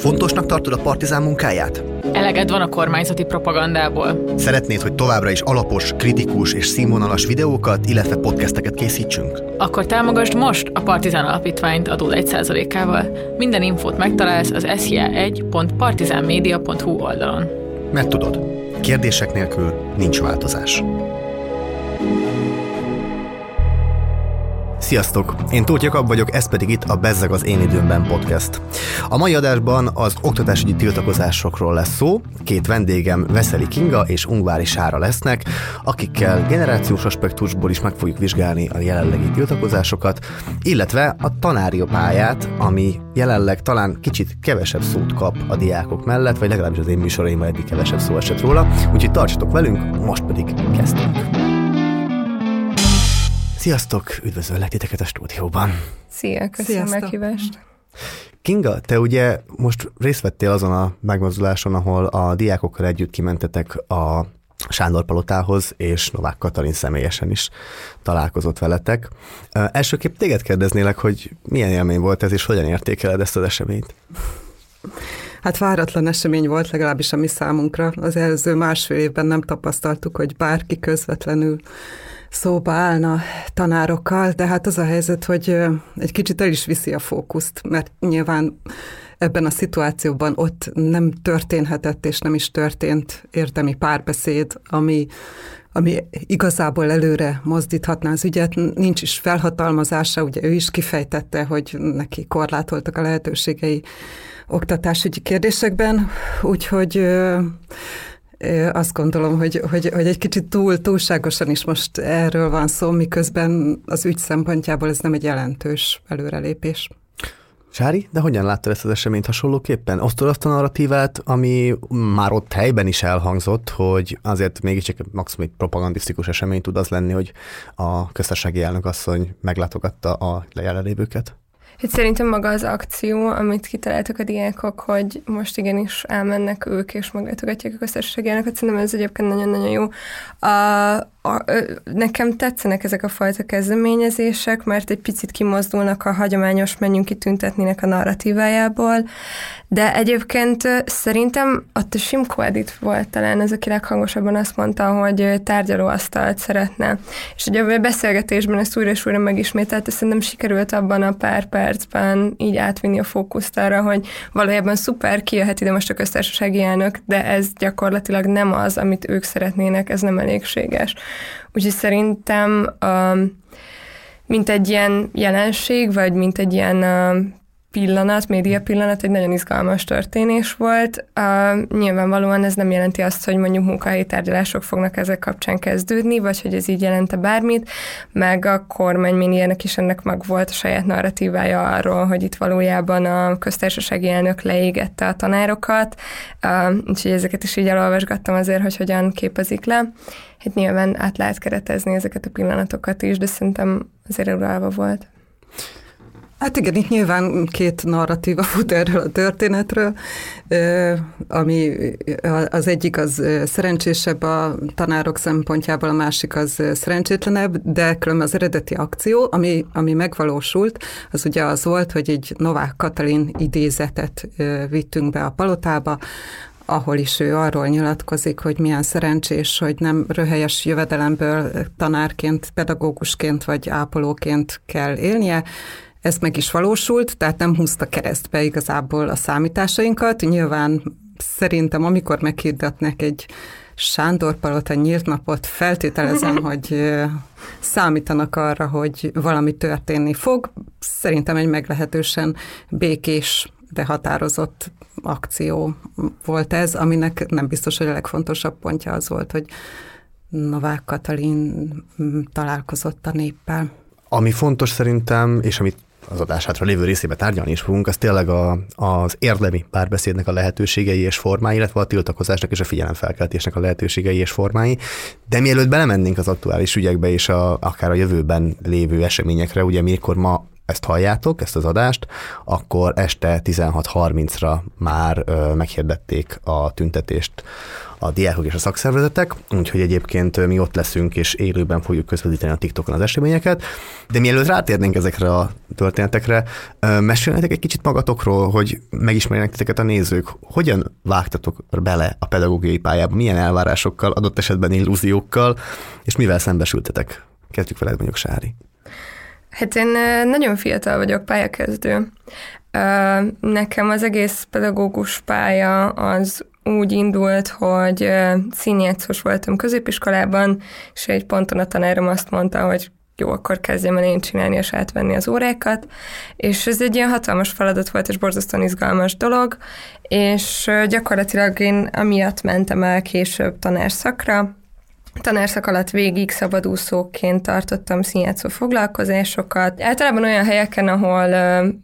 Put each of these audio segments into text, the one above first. Fontosnak tartod a Partizán munkáját? Eleged van a kormányzati propagandából. Szeretnéd, hogy továbbra is alapos, kritikus és színvonalas videókat, illetve podcasteket készítsünk? Akkor támogasd most a Partizán Alapítványt adód 1%-ával. Minden infót megtalálsz az sia1.partizanmedia.hu oldalon. Mert tudod, kérdések nélkül nincs változás. Sziasztok! Én Tóth Jakab vagyok, ez pedig itt a Bezzeg az én időmben podcast. A mai adásban az oktatásügyi tiltakozásokról lesz szó. Két vendégem, Weszely Kinga és Ungvári Sára lesznek, akikkel generációs aspektusból is meg fogjuk vizsgálni a jelenlegi tiltakozásokat, illetve a tanári pályát, ami jelenleg talán kicsit kevesebb szót kap a diákok mellett, vagy legalábbis az én műsoraimban eddig kevesebb szó esett róla, úgyhogy tartsatok velünk, most pedig kezdünk. Sziasztok! Üdvözöllek titeket a stúdióban! Szia, köszönöm a meghívást! Kinga, te ugye most részt vettél azon a megmozduláson, ahol a diákokkal együtt kimentetek a Sándor Palotához, és Novák Katalin személyesen is találkozott veletek. Elsőképp téged kérdeznélek, hogy milyen élmény volt ez, és hogyan értékeled ezt az eseményt? Hát váratlan esemény volt, legalábbis a mi számunkra. Az előző másfél évben nem tapasztaltuk, hogy bárki közvetlenül szóba állna tanárokkal, de hát az a helyzet, hogy egy kicsit el is viszi a fókuszt, mert nyilván ebben a szituációban ott nem történhetett és nem is történt érdemi párbeszéd, ami igazából előre mozdíthatná az ügyet. Nincs is felhatalmazása, ugye ő is kifejtette, hogy neki korlátoltak a lehetőségei oktatásügyi kérdésekben, úgyhogy azt gondolom, hogy egy kicsit túlságosan is most erről van szó, miközben az ügy szempontjából ez nem egy jelentős előrelépés. Sári, de hogyan láttad ezt az eseményt hasonlóképpen? Osztod azt a narratívát, ami már ott helyben is elhangzott, hogy azért mégiscsak maximum egy propagandisztikus esemény tud az lenni, hogy a köztársasági elnökasszony meglátogatta a jelenlévőket? Hát szerintem maga az akció, amit kitaláltak a diákok, hogy most igenis elmennek ők, és meglátogatják a köztársasági elnököt, szerintem ez egyébként nagyon-nagyon jó. Nekem tetszenek ezek a fajta kezdeményezések, mert egy picit kimozdulnak a hagyományos menjünk kitüntetnének a narratívájából, de egyébként szerintem ott a Simkó Edit volt talán az, aki leghangosabban azt mondta, hogy tárgyalóasztalt szeretne. És ugye a beszélgetésben ezt újra és újra megismételte, szerintem sikerült abban a pár percben így átvinni a fókuszt arra, hogy valójában szuper, kijöhet ide most a köztársasági elnök, de ez gyakorlatilag nem az, amit ők szeretnének, ez nem elégséges. Úgyhogy szerintem mint egy ilyen jelenség, vagy mint egy ilyen pillanat, média pillanat, egy nagyon izgalmas történés volt. Nyilvánvalóan ez nem jelenti azt, hogy mondjuk munkahelyi tárgyalások fognak ezek kapcsán kezdődni, vagy hogy ez így jelente bármit, meg a kormányminiszternek is ennek meg volt a saját narratívája arról, hogy itt valójában a köztársasági elnök leégette a tanárokat, úgyhogy ezeket is így elolvasgattam azért, hogy hogyan képezik le. Hát nyilván át lehet keretezni ezeket a pillanatokat is, de szerintem azért uralva volt. Hát igen, itt nyilván két narratíva fut erről a történetről, ami az egyik az szerencsésebb a tanárok szempontjából, a másik az szerencsétlenebb, de különben az eredeti akció, ami megvalósult, az ugye az volt, hogy egy Novák Katalin idézetet vittünk be a palotába, ahol is ő arról nyilatkozik, hogy milyen szerencsés, hogy nem röhelyes jövedelemből tanárként, pedagógusként vagy ápolóként kell élnie. Ez meg is valósult, tehát nem húzta keresztbe igazából a számításainkat. Nyilván szerintem, amikor meghirdetnek egy Sándor Palota nyílt napot, feltételezem, hogy számítanak arra, hogy valami történni fog. Szerintem egy meglehetősen békés, de határozott akció volt ez, aminek nem biztos, hogy a legfontosabb pontja az volt, hogy Novák Katalin találkozott a néppel. Ami fontos szerintem, és amit az adásátra lévő részében tárgyalni is fogunk, az tényleg az érdemi párbeszédnek a lehetőségei és formái, illetve a tiltakozásnak és a figyelemfelkeltésnek a lehetőségei és formái. De mielőtt belemennénk az aktuális ügyekbe és akár a jövőben lévő eseményekre, ugye mikor ma ezt halljátok, ezt az adást, akkor este 16:30-ra már meghirdették a tüntetést a diákok és a szakszervezetek, úgyhogy egyébként mi ott leszünk, és élőben fogjuk közvetíteni a TikTokon az eseményeket. De mielőtt rátérnénk ezekre a történetekre, mesélnétek egy kicsit magatokról, hogy megismerjenek titeket a nézők. Hogyan vágtatok bele a pedagógiai pályába, milyen elvárásokkal, adott esetben illúziókkal, és mivel szembesültetek? Kezdjük veled, mondjuk, Sári. Hát én nagyon fiatal vagyok, pályakezdő. Nekem az egész pedagógus pálya az úgy indult, hogy színjátszós voltam középiskolában, és egy ponton a tanárom azt mondta, hogy jó, akkor kezdjem el én csinálni és átvenni az órákat, és ez egy ilyen hatalmas feladat volt, és borzasztóan izgalmas dolog, és gyakorlatilag én amiatt mentem el később tanárszakra. Tanárszak alatt végig szabadúszóként tartottam színjátszó foglalkozásokat. Általában olyan helyeken, ahol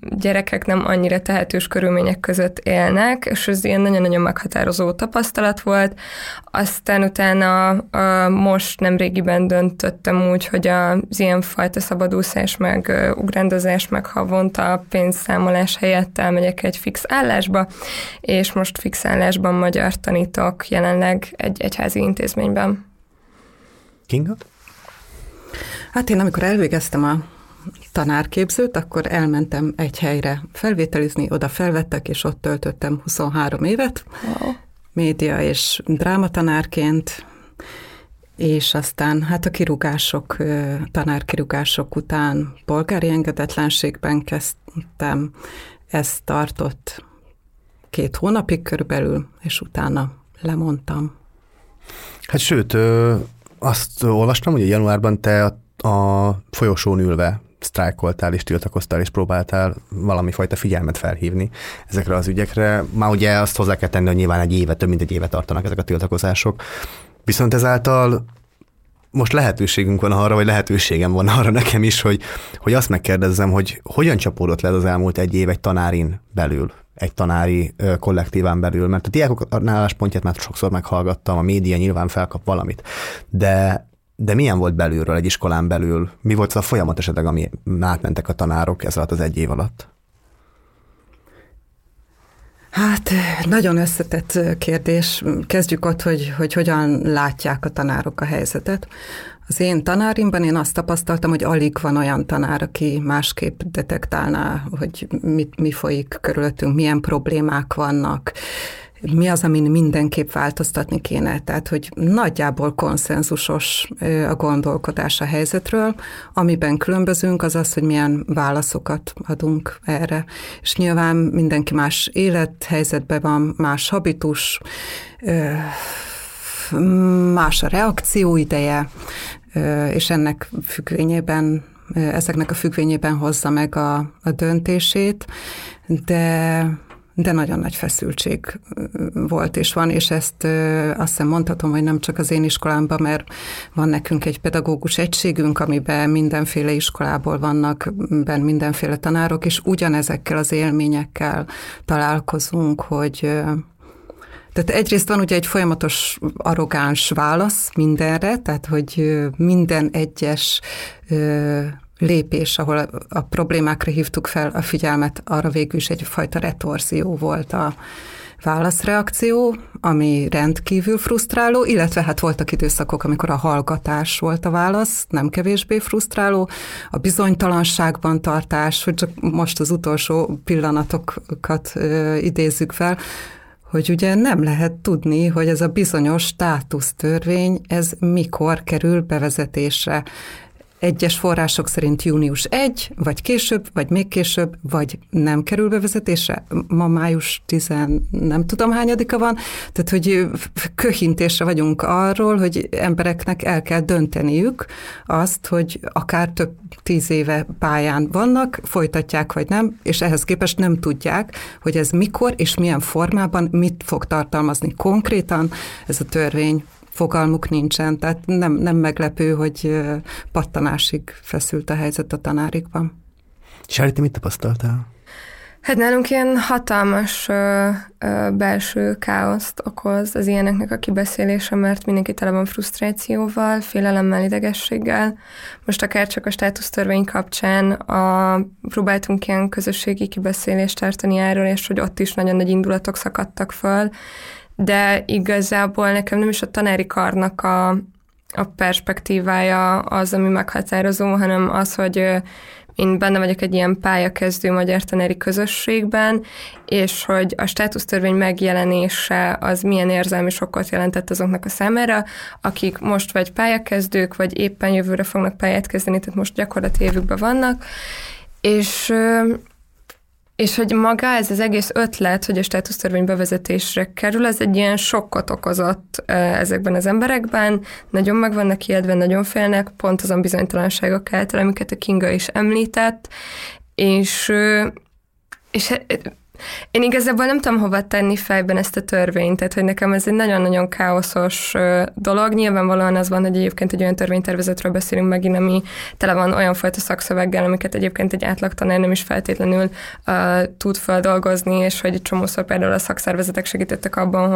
gyerekek nem annyira tehetős körülmények között élnek, és ez ilyen nagyon-nagyon meghatározó tapasztalat volt. Aztán utána most nemrégiben döntöttem úgy, hogy az ilyenfajta szabadúszás, meg ugrándozás, meg havonta pénzszámolás helyett elmegyek egy fix állásba, és most fix állásban magyar tanítok jelenleg egy egyházi intézményben. Kinga? Hát én amikor elvégeztem a tanárképzőt, akkor elmentem egy helyre felvételizni, oda felvettek, és ott töltöttem 23 évet, wow. Média és drámatanárként, és aztán hát a kirúgások, tanárkirúgások után polgári engedetlenségben kezdtem, ez tartott 2 hónapig körülbelül, és utána lemondtam. Hát sőt, azt olvastam, hogy januárban te a folyosón ülve sztrájkoltál és tiltakoztál, és próbáltál valamifajta figyelmet felhívni ezekre az ügyekre. Már ugye azt hozzá kell tenni, hogy nyilván több mint egy éve tartanak ezek a tiltakozások. Viszont ezáltal most lehetőségünk van arra, vagy lehetőségem van arra nekem is, hogy azt megkérdezzem, hogy hogyan csapódott le az elmúlt egy év egy tanárin belül, egy tanári kollektíván belül, mert a diákok álláspontját már sokszor meghallgattam, a média nyilván felkap valamit, de milyen volt belülről, egy iskolán belül? Mi volt az a folyamat esetleg, ami átmentek a tanárok ez alatt az egy év alatt? Hát nagyon összetett kérdés. Kezdjük ott, hogy hogyan látják a tanárok a helyzetet. Az én tanárimban én azt tapasztaltam, hogy alig van olyan tanár, aki másképp detektálná, hogy mi folyik körülöttünk, milyen problémák vannak, mi az, amin mindenképp változtatni kéne. Tehát, hogy nagyjából konszenzusos a gondolkodás a helyzetről, amiben különbözünk, az az, hogy milyen válaszokat adunk erre. És nyilván mindenki más élethelyzetben van, más habitus, más a reakcióideje, és ennek függvényében, ezeknek a függvényében hozza meg a döntését, de nagyon nagy feszültség volt és van, és ezt azt hiszem mondhatom, hogy nem csak az én iskolámban, mert van nekünk egy pedagógus egységünk, amiben mindenféle iskolából vannak benn mindenféle tanárok, és ugyanezekkel az élményekkel találkozunk, hogy... Tehát egyrészt van ugye egy folyamatos arrogáns válasz mindenre, tehát hogy minden egyes lépés, ahol a problémákra hívtuk fel a figyelmet, arra végül is egyfajta retorzió volt a válaszreakció, ami rendkívül frusztráló, illetve hát voltak időszakok, amikor a hallgatás volt a válasz, nem kevésbé frusztráló, a bizonytalanságban tartás, hogy csak most az utolsó pillanatokat idézzük fel, hogy ugye nem lehet tudni, hogy ez a bizonyos státusztörvény, ez mikor kerül bevezetésre. Egyes források szerint június 1, vagy később, vagy még később, vagy nem kerül bevezetésre. Ma május 10, nem tudom hányadika van, tehát hogy köhintésre vagyunk arról, hogy embereknek el kell dönteniük azt, hogy akár több 10 éve pályán vannak, folytatják vagy nem, és ehhez képest nem tudják, hogy ez mikor és milyen formában mit fog tartalmazni konkrétan ez a törvény. Fogalmuk nincsen, tehát nem meglepő, hogy pattanásig feszült a helyzet a tanárikban. Sári, te mit tapasztaltál? Hát nálunk ilyen hatalmas belső káoszt okoz az ilyeneknek a kibeszélése, mert mindenki tele van frusztrációval, félelemmel, idegességgel. Most akár csak a státusztörvény kapcsán próbáltunk ilyen közösségi kibeszélést tartani erről, és hogy ott is nagyon nagy indulatok szakadtak föl, de igazából nekem nem is a tanári karnak a perspektívája az, ami meghatározó, hanem az, hogy én benne vagyok egy ilyen pályakezdő magyar tanári közösségben, és hogy a státusztörvény megjelenése az milyen érzelmi sokkot jelentett azoknak a számára, akik most vagy pályakezdők, vagy éppen jövőre fognak pályát kezdeni, tehát most gyakorlati évükben vannak, és hogy maga ez az egész ötlet, hogy a státusztörvény bevezetésre kerül, ez egy ilyen sokkot okozott ezekben az emberekben, nagyon meg vannak ijedve, nagyon félnek, pont azon bizonytalanságok által, amiket a Kinga is említett, és én igazából nem tudom hova tenni fejben ezt a törvényt, tehát hogy nekem ez egy nagyon-nagyon káoszos dolog. Nyilvánvalóan az van, hogy egyébként egy olyan törvénytervezetről beszélünk megint, ami tele van olyan fajta szakszöveggel, amiket egyébként egy átlag tanár nem is feltétlenül tud feldolgozni, és hogy egy csomószor például a szakszervezetek segítettek abban,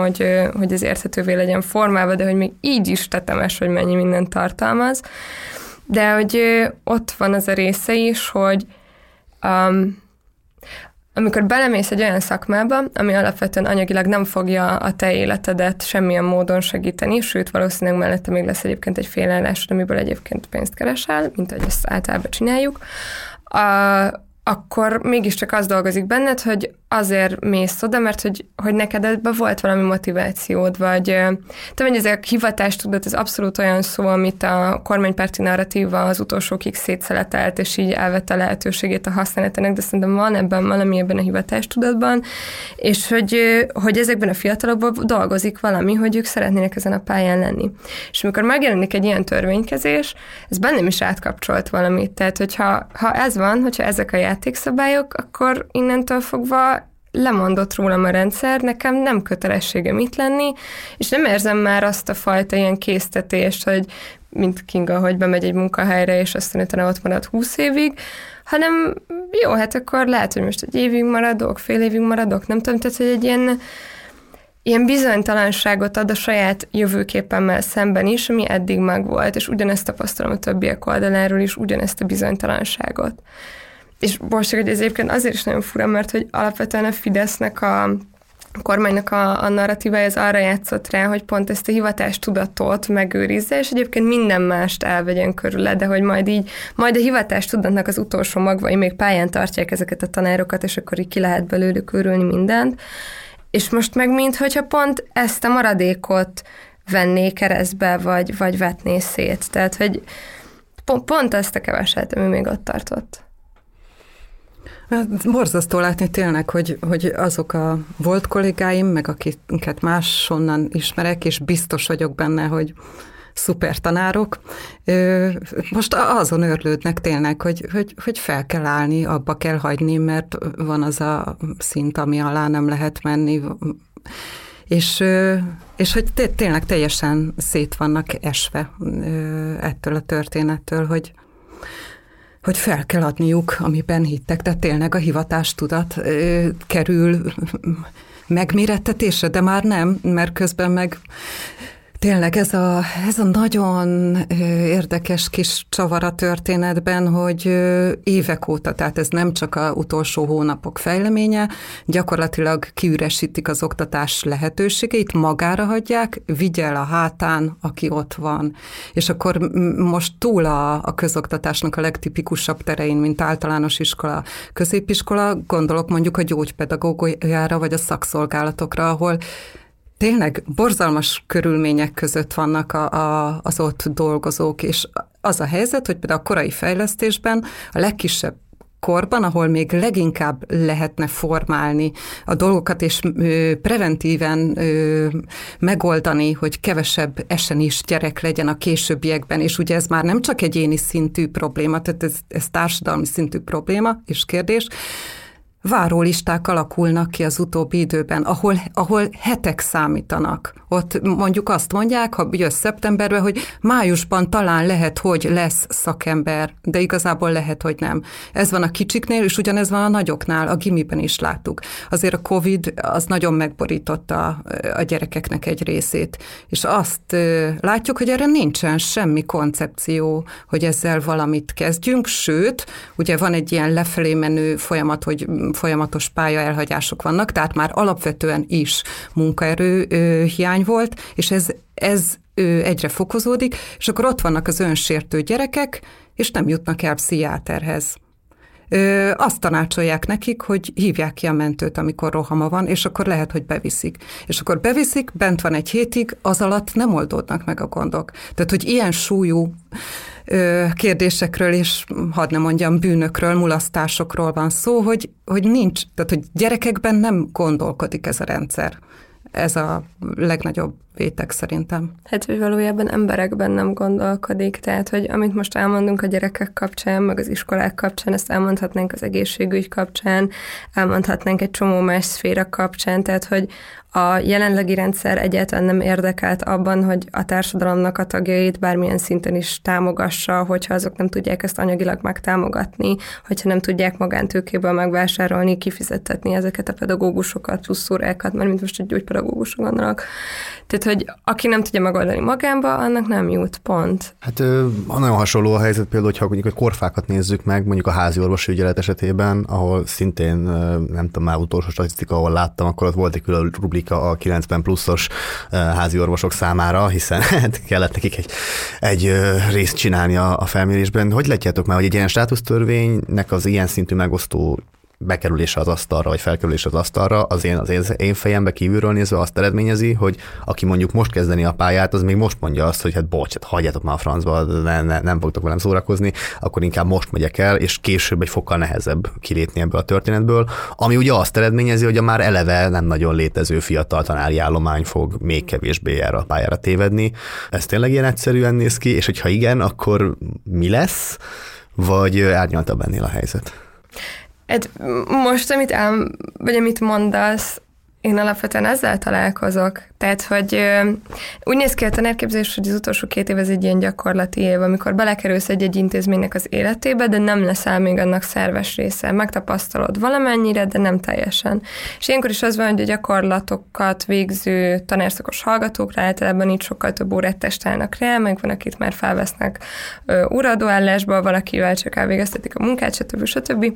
hogy ez érthetővé legyen formálva, de hogy még így is tetemes, hogy mennyi mindent tartalmaz. De hogy ott van az a része is, hogy amikor belemész egy olyan szakmába, ami alapvetően anyagilag nem fogja a te életedet semmilyen módon segíteni, sőt, valószínűleg mellette még lesz egyébként egy félállás, amiből egyébként pénzt keresel, mint ahogy ezt általában csináljuk, akkor mégiscsak az dolgozik benned, hogy azért mész oda, mert hogy neked ebben volt valami motivációd, vagy tudom, hogy ez a hivatástudat, ez abszolút olyan szó, amit a kormánypárti narratíva az utolsókig szétszeletelt, és így elvette lehetőségét a használatának, de szerintem van ebben valami ebben a hivatástudatban, és hogy ezekben a fiatalokban dolgozik valami, hogy ők szeretnének ezen a pályán lenni. És amikor megjelenik egy ilyen törvénykezés, ez bennem is átkapcsolt valamit. Tehát, hogyha ez van, hogyha ezek a játékszabályok, akkor innentől fogva lemondott rólam a rendszer, nekem nem kötelességem itt lenni, és nem érzem már azt a fajta ilyen késztetést, hogy mint Kinga, hogy bemegy egy munkahelyre, és aztán utána ott marad 20 évig, hanem jó, hát akkor lehet, hogy most egy évig maradok, fél évig maradok, nem tudom, tehát, hogy egy ilyen bizonytalanságot ad a saját jövőképemmel szemben is, ami eddig megvolt, és ugyanezt tapasztalom a többiek oldaláról is, ugyanezt a bizonytalanságot. És most, hogy ez egyébként azért is nagyon fura, mert hogy alapvetően a Fidesznek, a kormánynak a narratívája az arra játszott rá, hogy pont ezt a hivatástudatot megőrizze, és egyébként minden mást elvegyen körüle, de hogy majd a hivatástudatnak az utolsó magvai még pályán tartják ezeket a tanárokat, és akkor így ki lehet belőlük őrülni mindent. És most meg minthogyha pont ezt a maradékot venné keresztbe, vagy vetné szét. Tehát, hogy pont ezt a keveset, ami még ott tartott. Borzasztó látni tényleg, hogy azok a volt kollégáim, meg akiket máshonnan ismerek, és biztos vagyok benne, hogy szuper tanárok, most azon örlődnek tényleg, hogy fel kell állni, abba kell hagyni, mert van az a szint, ami alá nem lehet menni, és hogy tényleg teljesen szét vannak esve ettől a történettől, hogy fel kell adniuk, amiben hittek, tehát tényleg a hivatástudat kerül megmérettetésre, de már nem, mert közben meg tényleg ez a nagyon érdekes kis csavar a történetben, hogy évek óta, tehát ez nem csak az utolsó hónapok fejleménye, gyakorlatilag kiüresítik az oktatás lehetőségeit, magára hagyják, vigyel a hátán, aki ott van. És akkor most túl a közoktatásnak a legtipikusabb terein, mint általános iskola, középiskola, gondolok mondjuk a gyógypedagógiára, vagy a szakszolgálatokra, ahol tényleg borzalmas körülmények között vannak az ott dolgozók, és az a helyzet, hogy például a korai fejlesztésben a legkisebb korban, ahol még leginkább lehetne formálni a dolgokat, és preventíven megoldani, hogy kevesebb esen is gyerek legyen a későbbiekben, és ugye ez már nem csak egyéni szintű probléma, tehát ez társadalmi szintű probléma és kérdés, várólisták alakulnak ki az utóbbi időben, ahol hetek számítanak. Ott mondjuk azt mondják, ha jössz szeptemberben, hogy májusban talán lehet, hogy lesz szakember, de igazából lehet, hogy nem. Ez van a kicsiknél, és ugyanez van a nagyoknál, a gimiben is láttuk. Azért a Covid az nagyon megborította a gyerekeknek egy részét, és azt látjuk, hogy erre nincsen semmi koncepció, hogy ezzel valamit kezdjünk, sőt, ugye van egy ilyen lefelé menő folyamat, hogy folyamatos pályaelhagyások vannak, tehát már alapvetően is munkaerő hiány volt, és ez egyre fokozódik, és akkor ott vannak az önsértő gyerekek, és nem jutnak el pszichiáterhez. Azt tanácsolják nekik, hogy hívják ki a mentőt, amikor rohama van, és akkor lehet, hogy beviszik. És akkor beviszik, bent van egy hétig, az alatt nem oldódnak meg a gondok. Tehát, hogy ilyen súlyú kérdésekről és, hadd ne mondjam, bűnökről, mulasztásokról van szó, hogy nincs, tehát, hogy gyerekekben nem gondolkodik ez a rendszer. Ez a legnagyobb vétek szerintem. Hát, hogy valójában emberekben nem gondolkodik, tehát, hogy amit most elmondunk a gyerekek kapcsán, meg az iskolák kapcsán, ezt elmondhatnánk az egészségügy kapcsán, elmondhatnánk egy csomó más szféra kapcsán, tehát, hogy a jelenlegi rendszer egyáltalán nem érdekelt abban, hogy a társadalomnak a tagjait bármilyen szinten is támogassa, hogyha azok nem tudják ezt anyagilag megtámogatni, hogyha nem tudják magántőkéből megvásárolni, kifizettetni ezeket a pedagógusokat, plusz órákat, mert mint most egy gyógypedagógusra gondolok. Tehát, hogy aki nem tudja megoldani magámba, annak nem jut, pont. Hát nagyon hasonló a helyzet például, hogyha mondjuk a korfákat nézzük meg, mondjuk a házi orvosi ügyelet esetében, ahol szintén, nem tudom, már utolsó statisztika, ahol láttam, akkor ott volt egy külön a 90 pluszos házi orvosok számára, hiszen kellett nekik egy részt csinálni a felmérésben. Hogy látjátok már, hogy egy ilyen státusztörvénynek az ilyen szintű megosztó bekerülése az asztalra, vagy felkerülése az asztalra, az én fejembe kívülről nézve azt eredményezi, hogy aki mondjuk most kezdeni a pályát, az még most mondja azt, hogy hát bocs, hát hagyjátok már a francba, nem fogtok velem szórakozni, akkor inkább most megyek el, és később egy fokkal nehezebb kilépni ebből a történetből, ami ugye azt eredményezi, hogy a már eleve nem nagyon létező fiatal tanári állomány fog még kevésbé erre a pályára tévedni. Ez tényleg ilyen egyszerűen néz ki, és hogyha igen, akkor mi lesz, vagy árnyaltabb ennél a helyzet? Most, amit mondasz, én alapvetően ezzel találkozok. Tehát, hogy úgy néz ki a tanárképzés, hogy az utolsó 2 év ez egy ilyen gyakorlati év, amikor belekerülsz egy intézménynek az életébe, de nem leszel még annak szerves része. Megtapasztalod valamennyire, de nem teljesen. És ilyenkor is az van, hogy a gyakorlatokat végző tanárszakos hallgatókra általában így sokkal több órát testálnak rá, meg van, akit már felvesznek óraadóállásba, valakivel csak elvégeztetik a munkát, stb.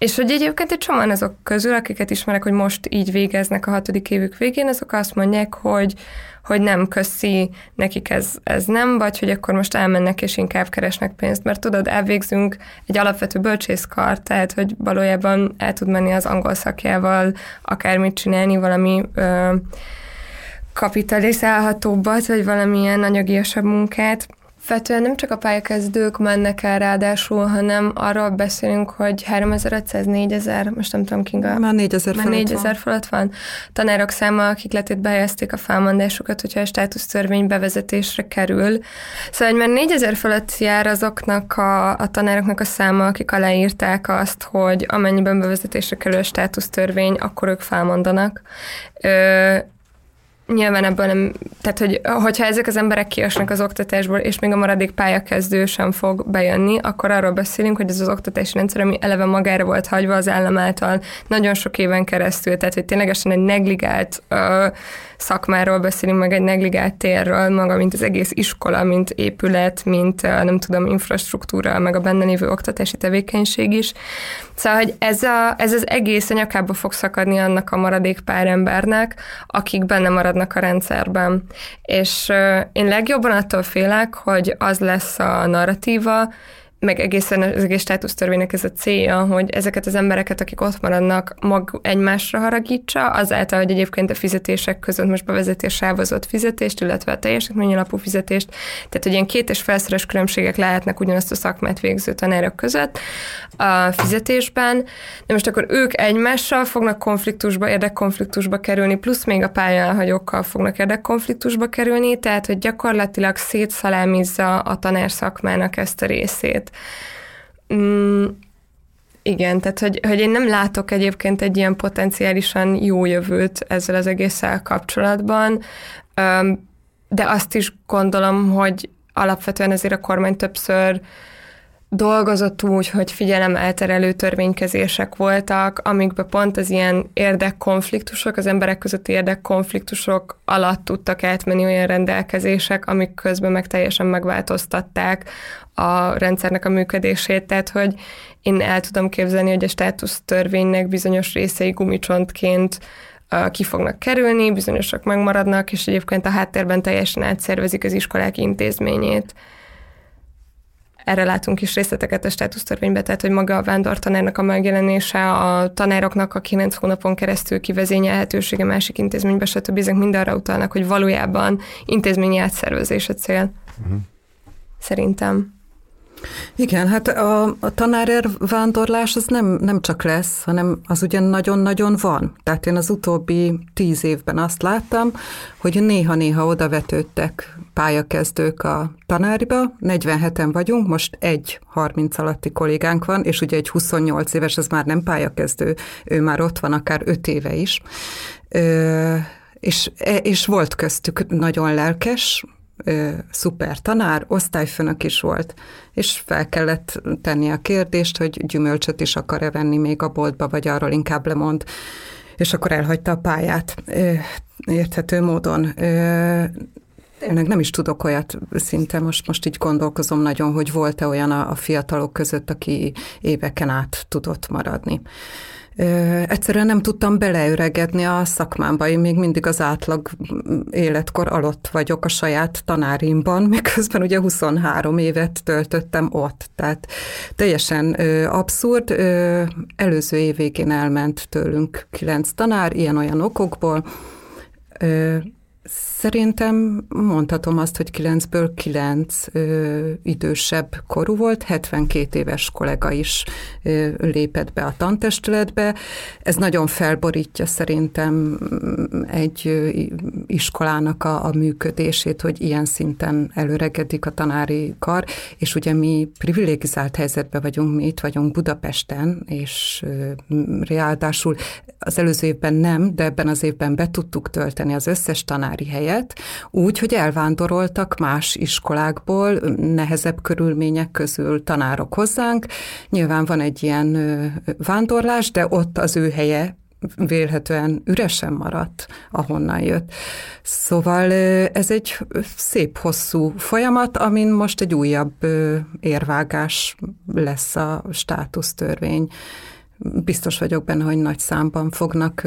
És hogy egyébként egy csomóan azok közül, akiket ismerek, hogy most így végeznek a 6. évük végén, azok azt mondják, hogy nem, köszi, nekik ez nem, vagy hogy akkor most elmennek és inkább keresnek pénzt, mert tudod, elvégzünk egy alapvető bölcsészkart, tehát hogy valójában el tud menni az angol szakjával akármit csinálni, valami kapitalizálhatóbbat, vagy valamilyen anyagiasabb munkát. Fetően nem csak a pályakezdők mennek el ráadásul, hanem arról beszélünk, hogy 3500-4000, most nem tudom, Kinga. Már 4000 fölött van. Tanárok száma, akik letétbe helyezték a felmondásukat, hogyha a státusztörvény bevezetésre kerül. Szóval, hogy már 4000 fölött jár azoknak a tanároknak a száma, akik aláírták azt, hogy amennyiben bevezetésre kerül a státusztörvény, akkor ők felmondanak. Nyilván ebből nem, tehát hogyha ezek az emberek kiesnek az oktatásból, és még a maradék pályakezdő sem fog bejönni, akkor arról beszélünk, hogy ez az oktatási rendszer, ami eleve magára volt hagyva az állam által nagyon sok éven keresztül, tehát hogy ténylegesen egy negligált szakmáról beszélünk, meg egy negligált térről, maga, mint az egész iskola, mint épület, mint nem tudom, infrastruktúra, meg a benne lévő oktatási tevékenység is. Szóval, hogy ez az egész a nyakába fog szakadni annak a maradék pár embernek, akik benne maradnak a rendszerben. És én legjobban attól félek, hogy az lesz a narratíva, meg egészen az egész státusztörvénynek ez a célja, hogy ezeket az embereket, akik ott maradnak, egymásra haragítsa, azáltal, hogy egyébként a fizetések között most bevezetésre ágazott fizetést, illetve a teljesítmény alapú fizetést, tehát hogy ilyen 2,5-szeres különbségek lehetnek ugyanazt a szakmát végző tanárok között a fizetésben, de most akkor ők egymással fognak konfliktusba, érdekkonfliktusba kerülni, plusz még a pályaelhagyókkal fognak érdekkonfliktusba kerülni, tehát hogy gyakorlatilag szétszalámizza a tanárszakmának ezt a részét. Igen, tehát hogy én nem látok egyébként egy ilyen potenciálisan jó jövőt ezzel az egésszel kapcsolatban, de azt is gondolom, hogy alapvetően azért a kormány többször dolgozott úgy, hogy figyelemelterelő törvénykezések voltak, amikben pont az ilyen érdekkonfliktusok, az emberek közötti érdekkonfliktusok alatt tudtak átmenni olyan rendelkezések, amik közben meg teljesen megváltoztatták a rendszernek a működését. Tehát, hogy én el tudom képzelni, hogy a státusztörvénynek bizonyos részei gumicsontként ki fognak kerülni, bizonyosak megmaradnak, és egyébként a háttérben teljesen átszervezik az iskolák intézményét. Erre látunk is részleteket a státusztörvényben, tehát hogy maga a vándortanárnak a megjelenése, a tanároknak a 9 hónapon keresztül kivezényelhetősége másik intézménybe, stb. Ezek mind arra utalnak, hogy valójában intézményi átszervezés a cél. Uh-huh. Szerintem. Igen, hát a tanárvándorlás az nem csak lesz, hanem az ugyan nagyon-nagyon van. Tehát én az utóbbi 10 évben azt láttam, hogy néha-néha odavetődtek pályakezdők a tanáriba, 47-en vagyunk, most egy 30 alatti kollégánk van, és ugye egy 28 éves, ez már nem pályakezdő, ő már ott van akár 5 éve is. És volt köztük nagyon lelkes, szuper tanár, osztályfőnök is volt, és fel kellett tenni a kérdést, hogy gyümölcsöt is akar-e venni még a boltba, vagy arról inkább lemond, és akkor elhagyta a pályát érthető módon. Tényleg nem is tudok olyat, szinte most így gondolkozom nagyon, hogy volt-e olyan a fiatalok között, aki éveken át tudott maradni. Egyszerűen nem tudtam beleöregedni a szakmámba, én még mindig az átlag életkor alatt vagyok a saját tanárimban, miközben ugye 23 évet töltöttem ott, tehát teljesen abszurd. Előző év végén elment tőlünk 9 tanár, ilyen-olyan okokból. Szerintem mondhatom azt, hogy 9-ből 9 idősebb korú volt, 72 éves kollega is lépett be a tantestületbe. Ez nagyon felborítja szerintem egy iskolának a működését, hogy ilyen szinten előregedik a tanári kar, és ugye mi privilegizált helyzetben vagyunk, mi itt vagyunk Budapesten, és ráadásul az előző évben nem, de ebben az évben be tudtuk tölteni az összes tanári helyet, úgy, hogy elvándoroltak más iskolákból, nehezebb körülmények közül tanárok hozzánk. Nyilván van egy ilyen vándorlás, de ott az ő helye vélhetően üresen maradt, ahonnan jött. Szóval ez egy szép hosszú folyamat, amin most egy újabb érvágás lesz a státusztörvény. Biztos vagyok benne, hogy nagy számban fognak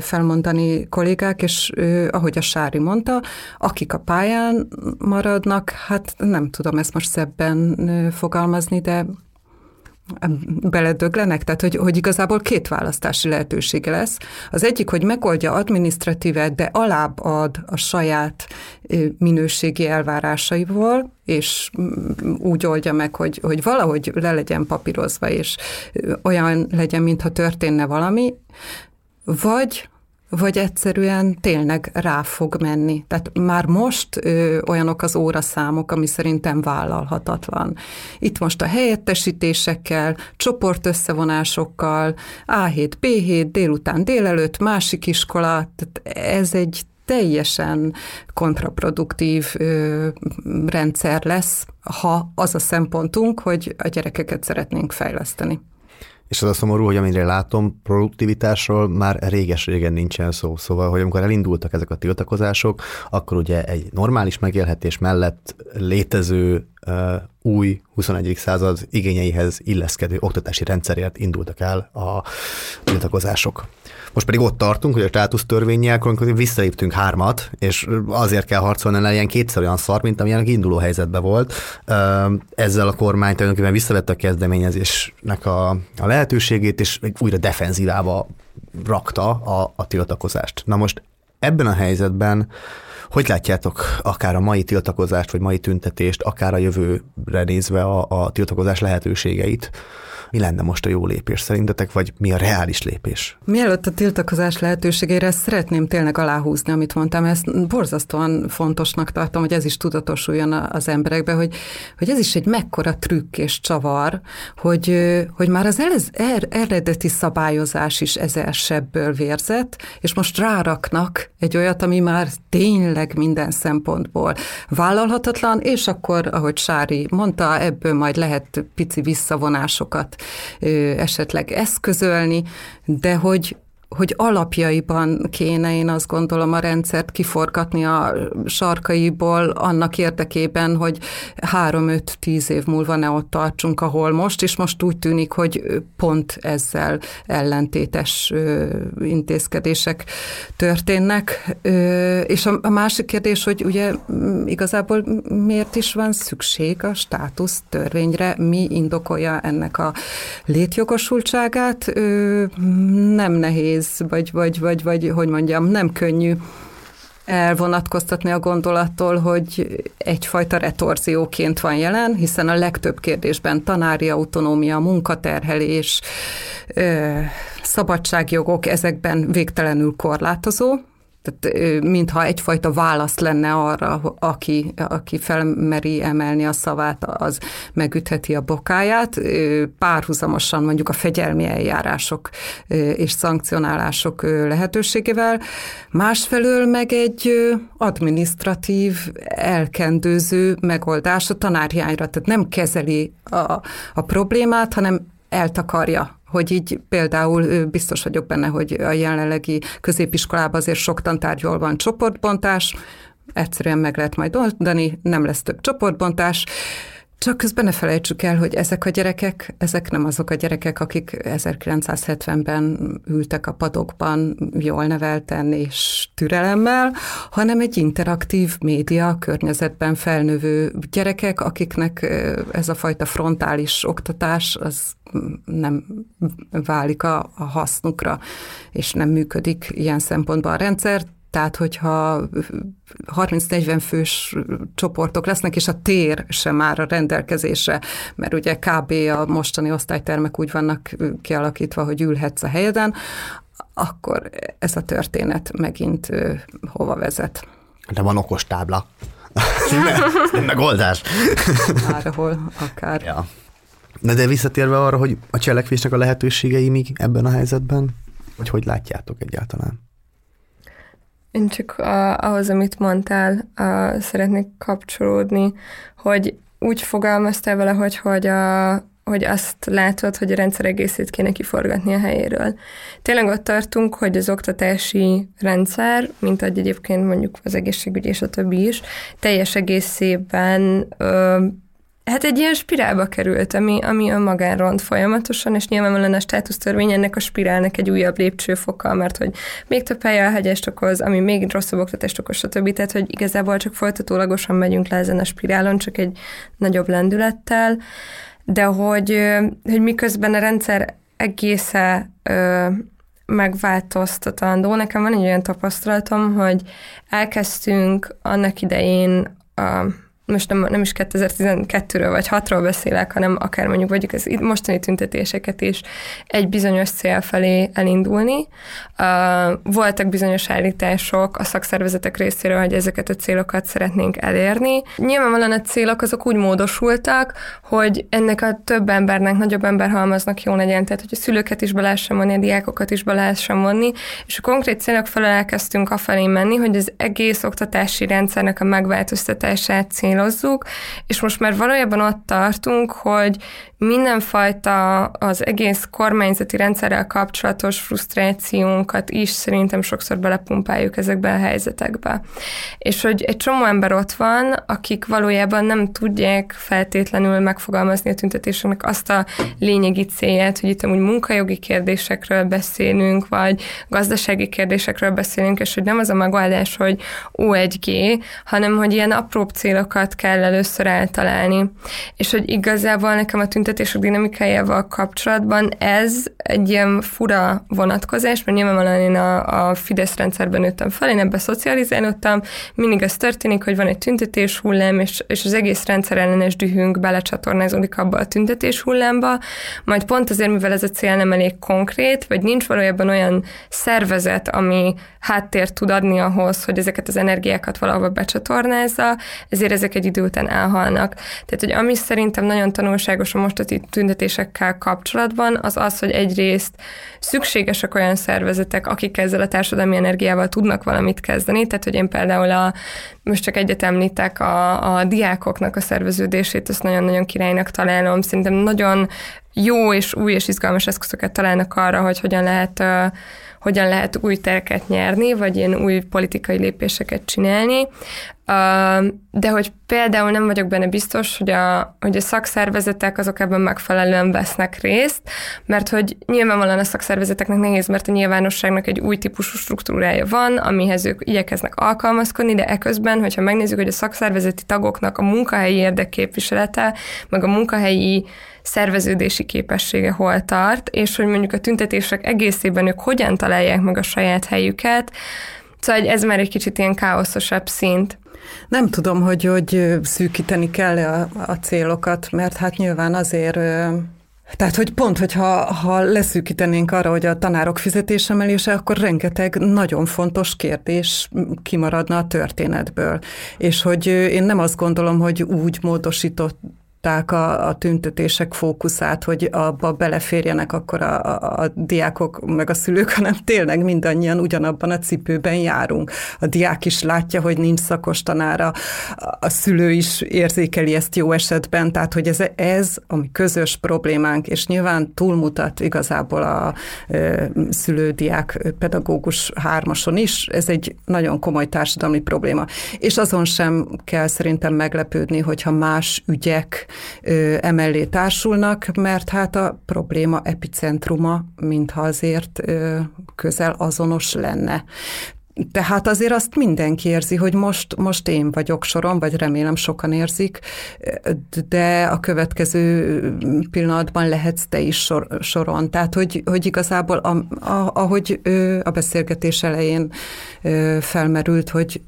felmondani kollégák, és ahogy a Sári mondta, akik a pályán maradnak, hát nem tudom ezt most szebben fogalmazni, de beledöglenek, tehát hogy igazából két választási lehetőség lesz. Az egyik, hogy megoldja adminisztratívet, de alább ad a saját minőségi elvárásaival, és úgy oldja meg, hogy valahogy le legyen papírozva, és olyan legyen, mintha történne valami, vagy egyszerűen tényleg rá fog menni. Tehát már most olyanok az óraszámok, ami szerintem vállalhatatlan. Itt most a helyettesítésekkel, csoportösszevonásokkal, A7, B7, délután, délelőtt, másik iskola, tehát ez egy teljesen kontraproduktív rendszer lesz, ha az a szempontunk, hogy a gyerekeket szeretnénk fejleszteni. És az a szomorú, hogy amire látom, produktivitásról már réges-régen nincsen szó. Szóval, hogy amikor elindultak ezek a tiltakozások, akkor ugye egy normális megélhetés mellett létező új 21. század igényeihez illeszkedő oktatási rendszerért indultak el a tiltakozások. Most pedig ott tartunk, hogy a státusztörvénnyel visszaléptünk 3-at, és azért kell harcolni, ne ilyen kétszer olyan szar, mint amilyen induló helyzetben volt. Ezzel a kormány tulajdonképpen visszavett a kezdeményezésnek a lehetőségét, és újra defenzívába rakta a tiltakozást. Na most ebben a helyzetben Hogy látjátok akár a mai tiltakozást, vagy mai tüntetést, akár a jövőre nézve a tiltakozás lehetőségeit? Mi lenne most a jó lépés szerintetek, vagy mi a reális lépés? Mielőtt a tiltakozás lehetőségére szeretném tényleg aláhúzni, amit mondtam, ezt borzasztóan fontosnak tartom, hogy ez is tudatosuljon az emberekbe, hogy ez is egy mekkora trükk és csavar, hogy már az eredeti szabályozás is ezer sebből vérzett, és most ráraknak egy olyat, ami már tényleg minden szempontból vállalhatatlan, és akkor, ahogy Sári mondta, ebből majd lehet pici visszavonásokat esetleg eszközölni, de hogy alapjaiban kéne, én azt gondolom, a rendszert kiforgatni a sarkaiból annak érdekében, hogy 3-5-10 év múlva ne ott tartsunk, ahol most, és most úgy tűnik, hogy pont ezzel ellentétes intézkedések történnek. És a másik kérdés, hogy ugye igazából miért is van szükség a státusz törvényre, mi indokolja ennek a létjogosultságát, nem nehéz, vagy hogy mondjam, nem könnyű elvonatkoztatni a gondolattól, hogy egyfajta retorzióként van jelen, hiszen a legtöbb kérdésben tanári autonómia, munkaterhelés, szabadságjogok ezekben végtelenül korlátozó, tehát mintha egyfajta válasz lenne arra, aki felmeri emelni a szavát, az megütheti a bokáját. Párhuzamosan mondjuk a fegyelmi eljárások és szankcionálások lehetőségével. Másfelől meg egy adminisztratív, elkendőző megoldás a tanárhiányra. Tehát nem kezeli a problémát, hanem eltakarja. Hogy így például biztos vagyok benne, hogy a jelenlegi középiskolában azért sok tantárgyból van csoportbontás, egyszerűen meg lehet majd oldani, nem lesz több csoportbontás, csak közben ne felejtsük el, hogy ezek a gyerekek, ezek nem azok a gyerekek, akik 1970-ben ültek a padokban jól nevelten és türelemmel, hanem egy interaktív média környezetben felnövő gyerekek, akiknek ez a fajta frontális oktatás az nem válik a hasznukra, és nem működik ilyen szempontban a rendszer. Tehát, hogyha 30-40 fős csoportok lesznek, és a tér sem áll a rendelkezésre, mert ugye kb. A mostani osztálytermek úgy vannak kialakítva, hogy ülhetsz a helyeden, akkor ez a történet megint hova vezet. De van okos tábla. Nem megoldás. Bárhol, akár. Ja. Na de visszatérve arra, hogy a cselekvésnek a lehetőségei még ebben a helyzetben, hogy látjátok egyáltalán? Én csak ahhoz, amit mondtál, szeretnék kapcsolódni, hogy úgy fogalmaztál vele, hogy azt látod, hogy a rendszer egészét kéne kiforgatni a helyéről. Tényleg ott tartunk, hogy az oktatási rendszer, mint ahogy egyébként mondjuk az egészségügy és a többi is, teljes egészében egy ilyen spirálba került, ami önmagán ront folyamatosan, és nyilvánvalóan a státusztörvény ennek a spirálnak egy újabb lépcsőfokkal, mert hogy még több helyelhegyest okoz, ami még rosszabb oktatást okoz, stb. Tehát, hogy igazából csak folytatólagosan megyünk le ezen a spirálon, csak egy nagyobb lendülettel, de hogy miközben a rendszer egészen megváltoztatandó. Nekem van egy olyan tapasztalatom, hogy elkezdtünk annak idején most nem is 2012-ről vagy 2006-ról beszélek, hanem akár mondjuk vagyok az mostani tüntetéseket is egy bizonyos cél felé elindulni. Voltak bizonyos állítások a szakszervezetek részéről, hogy ezeket a célokat szeretnénk elérni. Nyilvánvalóan a célok azok úgy módosultak, hogy ennek a több embernek, nagyobb emberhalmaznak jó legyen, tehát hogy a szülőket is be lehessen vonni, a diákokat is be lehessen vonni, és a konkrét célok felé elkezdtünk afelé menni, hogy az egész oktatási rendszernek a megváltoztatását cél hozzuk, és most már valójában ott tartunk, hogy mindenfajta az egész kormányzati rendszerrel kapcsolatos frusztrációnkat is szerintem sokszor belepumpáljuk ezekbe a helyzetekbe. És hogy egy csomó ember ott van, akik valójában nem tudják feltétlenül megfogalmazni a tüntetéseknek azt a lényegi célját, hogy itt amúgy munkajogi kérdésekről beszélünk, vagy gazdasági kérdésekről beszélünk, és hogy nem az a megoldás, hogy O1G, hanem hogy ilyen apróbb célokat kell először eltalálni. És hogy igazából nekem a tüntetés kitüntetések dinamikájával kapcsolatban ez egy ilyen fura vonatkozás, mert nyilvánvalóan én a Fidesz rendszerben nőttem fel, én ebbe szocializálódtam, mindig ez történik, hogy van egy tüntetés hullám, és az egész rendszer ellenes dühünk belecsatornázódik abba a tüntetés hullámba, majd pont azért, mivel ez a cél nem elég konkrét, vagy nincs valójában olyan szervezet, ami háttért tud adni ahhoz, hogy ezeket az energiákat valahova becsatornázza, ezért ezek egy idő után elhalnak. Tehát, hogy ami szerintem nagyon tanulságos a mostani tüntetésekkel kapcsolatban, az az, hogy egyrészt szükségesek olyan szervezetek, akik ezzel a társadalmi energiával tudnak valamit kezdeni, tehát, hogy én például most csak egyet említek, a diákoknak a szerveződését, ezt nagyon-nagyon királynak találom. Szerintem nagyon jó és új és izgalmas eszközöket találnak arra, hogy hogyan lehet új tereket nyerni, vagy ilyen új politikai lépéseket csinálni. De hogy például nem vagyok benne biztos, hogy a szakszervezetek azok ebben megfelelően vesznek részt, mert hogy nyilvánvalóan a szakszervezeteknek nehéz, mert a nyilvánosságnak egy új típusú struktúrája van, amihez ők igyekeznek alkalmazkodni, de eközben, hogyha megnézzük, hogy a szakszervezeti tagoknak a munkahelyi érdekképviselete, meg a munkahelyi szerveződési képessége hol tart, és hogy mondjuk a tüntetések egészében ők hogyan találják meg a saját helyüket, szóval ez már egy kicsit ilyen káoszosabb szint. Nem tudom, hogy szűkíteni kell a célokat, mert hát nyilván azért, tehát hogy pont, hogyha leszűkítenénk arra, hogy a tanárok fizetésemelése, akkor rengeteg nagyon fontos kérdés kimaradna a történetből. És hogy én nem azt gondolom, hogy úgy módosított a tüntetések fókuszát, hogy abba beleférjenek akkor a diákok meg a szülők, hanem tényleg mindannyian ugyanabban a cipőben járunk. A diák is látja, hogy nincs szakos tanára, a szülő is érzékeli ezt jó esetben, tehát hogy ez a közös problémánk, és nyilván túlmutat igazából a szülő-diák pedagógus hármason is, ez egy nagyon komoly társadalmi probléma. És azon sem kell szerintem meglepődni, hogyha más ügyek emellé társulnak, mert hát a probléma epicentruma mintha azért közel azonos lenne. Tehát azért azt mindenki érzi, hogy most én vagyok soron, vagy remélem sokan érzik, de a következő pillanatban lehetsz te is soron. Tehát, hogy igazából ahogy a beszélgetés elején felmerült, hogy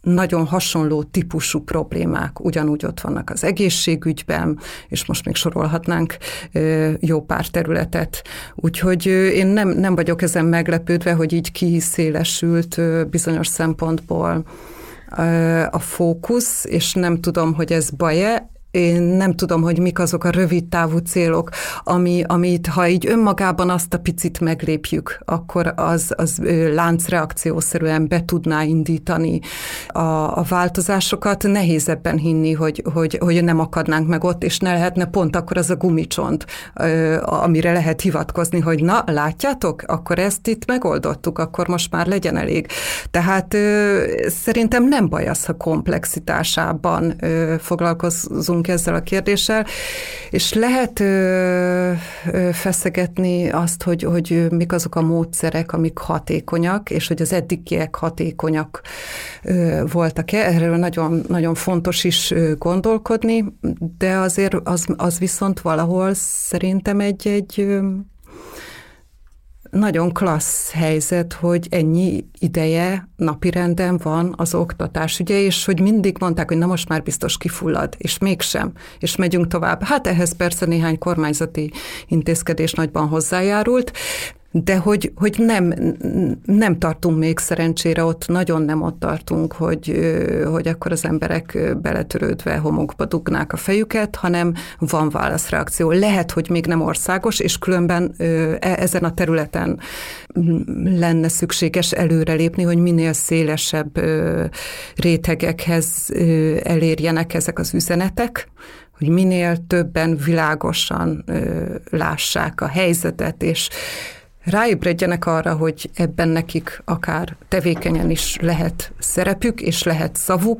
nagyon hasonló típusú problémák ugyanúgy ott vannak az egészségügyben, és most még sorolhatnánk jó pár területet. Úgyhogy én nem vagyok ezen meglepődve, hogy így kiszélesült bizonyos szempontból a fókusz, és nem tudom, hogy ez baj-e. Én nem tudom, hogy mik azok a rövidtávú célok, amit ha így önmagában azt a picit meglépjük, akkor az láncreakciószerűen be tudná indítani a változásokat. Nehéz ebben hinni, hogy nem akadnánk meg ott, és ne lehetne pont akkor az a gumicsont, amire lehet hivatkozni, hogy na, látjátok, akkor ezt itt megoldottuk, akkor most már legyen elég. Tehát szerintem nem baj az, ha komplexitásában foglalkozunk ezzel a kérdéssel, és lehet feszegetni azt, hogy mik azok a módszerek, amik hatékonyak, és hogy az eddigiek hatékonyak voltak-e. Erről nagyon, nagyon fontos is gondolkodni, de azért az viszont valahol szerintem egy nagyon klassz helyzet, hogy ennyi ideje napirenden van az oktatás, ugye, és hogy mindig mondták, hogy na most már biztos kifullad, és mégsem, és megyünk tovább. Hát ehhez persze néhány kormányzati intézkedés nagyban hozzájárult, de hogy nem tartunk még szerencsére ott, nagyon nem ott tartunk, hogy akkor az emberek beletörődve homokba dugnák a fejüket, hanem van válaszreakció. Lehet, hogy még nem országos, és különben ezen a területen lenne szükséges előrelépni, hogy minél szélesebb rétegekhez elérjenek ezek az üzenetek, hogy minél többen világosan lássák a helyzetet, és ráébredjenek arra, hogy ebben nekik akár tevékenyen is lehet szerepük, és lehet szavuk,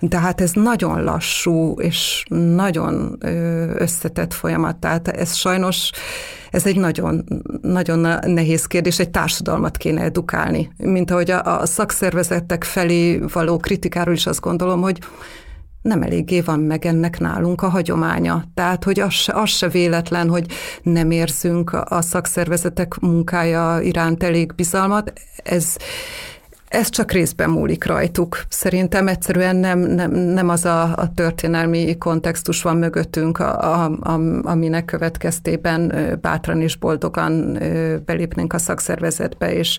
de hát ez nagyon lassú, és nagyon összetett folyamat. Tehát ez sajnos, ez egy nagyon, nagyon nehéz kérdés, egy társadalmat kéne edukálni. Mint ahogy a szakszervezetek felé való kritikáról is azt gondolom, hogy nem eléggé van meg ennek nálunk a hagyománya. Tehát, hogy az se véletlen, hogy nem érzünk a szakszervezetek munkája iránt elég bizalmat. Ez csak részben múlik rajtuk. Szerintem egyszerűen nem az a történelmi kontextus van mögöttünk, aminek következtében bátran és boldogan belépnénk a szakszervezetbe, és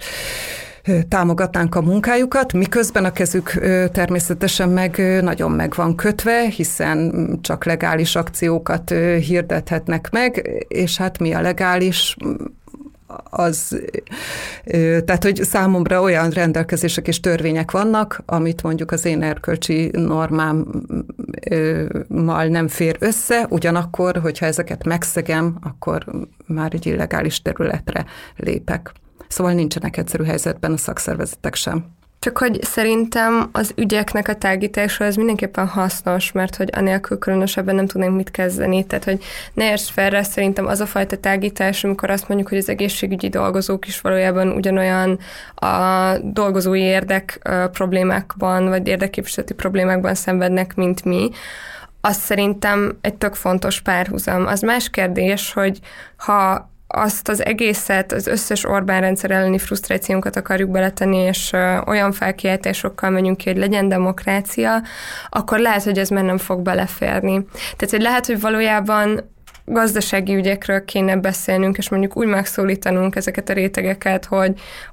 támogatnánk a munkájukat, miközben a kezük természetesen meg nagyon meg van kötve, hiszen csak legális akciókat hirdethetnek meg, és hát mi a legális, az, tehát, hogy számomra olyan rendelkezések és törvények vannak, amit mondjuk az én erkölcsi normámmal nem fér össze, ugyanakkor, hogyha ezeket megszegem, akkor már egy illegális területre lépek. Szóval nincsenek egyszerű helyzetben a szakszervezetek sem. Csak hogy szerintem az ügyeknek a tágítása az mindenképpen hasznos, mert hogy anélkül különösebben nem tudnánk mit kezdeni. Tehát, hogy ne értsd fel rá, szerintem az a fajta tágítás, amikor azt mondjuk, hogy az egészségügyi dolgozók is valójában ugyanolyan a dolgozói érdek problémákban, vagy érdekképviseleti problémákban szenvednek, mint mi, az szerintem egy tök fontos párhuzam. Az más kérdés, hogy ha azt az egészet, az összes Orbán rendszer elleni frusztrációnkat akarjuk beletenni, és olyan felkiáltásokkal menjünk ki, hogy legyen demokrácia, akkor lehet, hogy ez már nem fog beleférni. Tehát, hogy lehet, hogy valójában gazdasági ügyekről kéne beszélnünk, és mondjuk úgy megszólítanunk ezeket a rétegeket,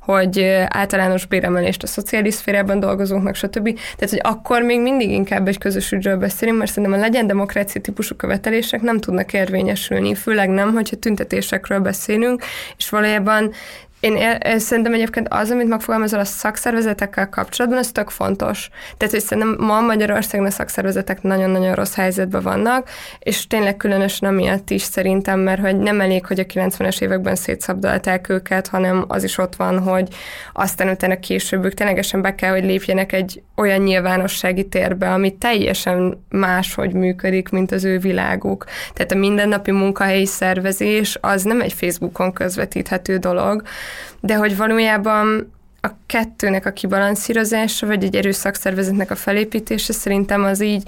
hogy általános béremelést a szociális szférában dolgozóknak, stb. Tehát, hogy akkor még mindig inkább egy közös ügyről beszélünk, mert szerintem a legyen demokrácia típusú követelések nem tudnak érvényesülni, főleg nem, hogyha tüntetésekről beszélünk, és valójában én szerintem egyébként az, amit megfogalmazol a szakszervezetekkel kapcsolatban, az tök fontos. Tehát, hogy szerintem ma Magyarországon a szakszervezetek nagyon-nagyon rossz helyzetben vannak, és tényleg különösen amiatt is szerintem, mert hogy nem elég, hogy a 90-es években szétszabdalták őket, hanem az is ott van, hogy aztán utána későbbük ténylegesen be kell, hogy lépjenek egy olyan nyilvánossági térbe, ami teljesen máshogy működik, mint az ő világuk. Tehát a mindennapi munkahelyi szervezés az nem egy Facebookon közvetíthető dolog, de hogy valójában a kettőnek a kibalanszírozása, vagy egy erős szakszervezetnek a felépítése szerintem az egy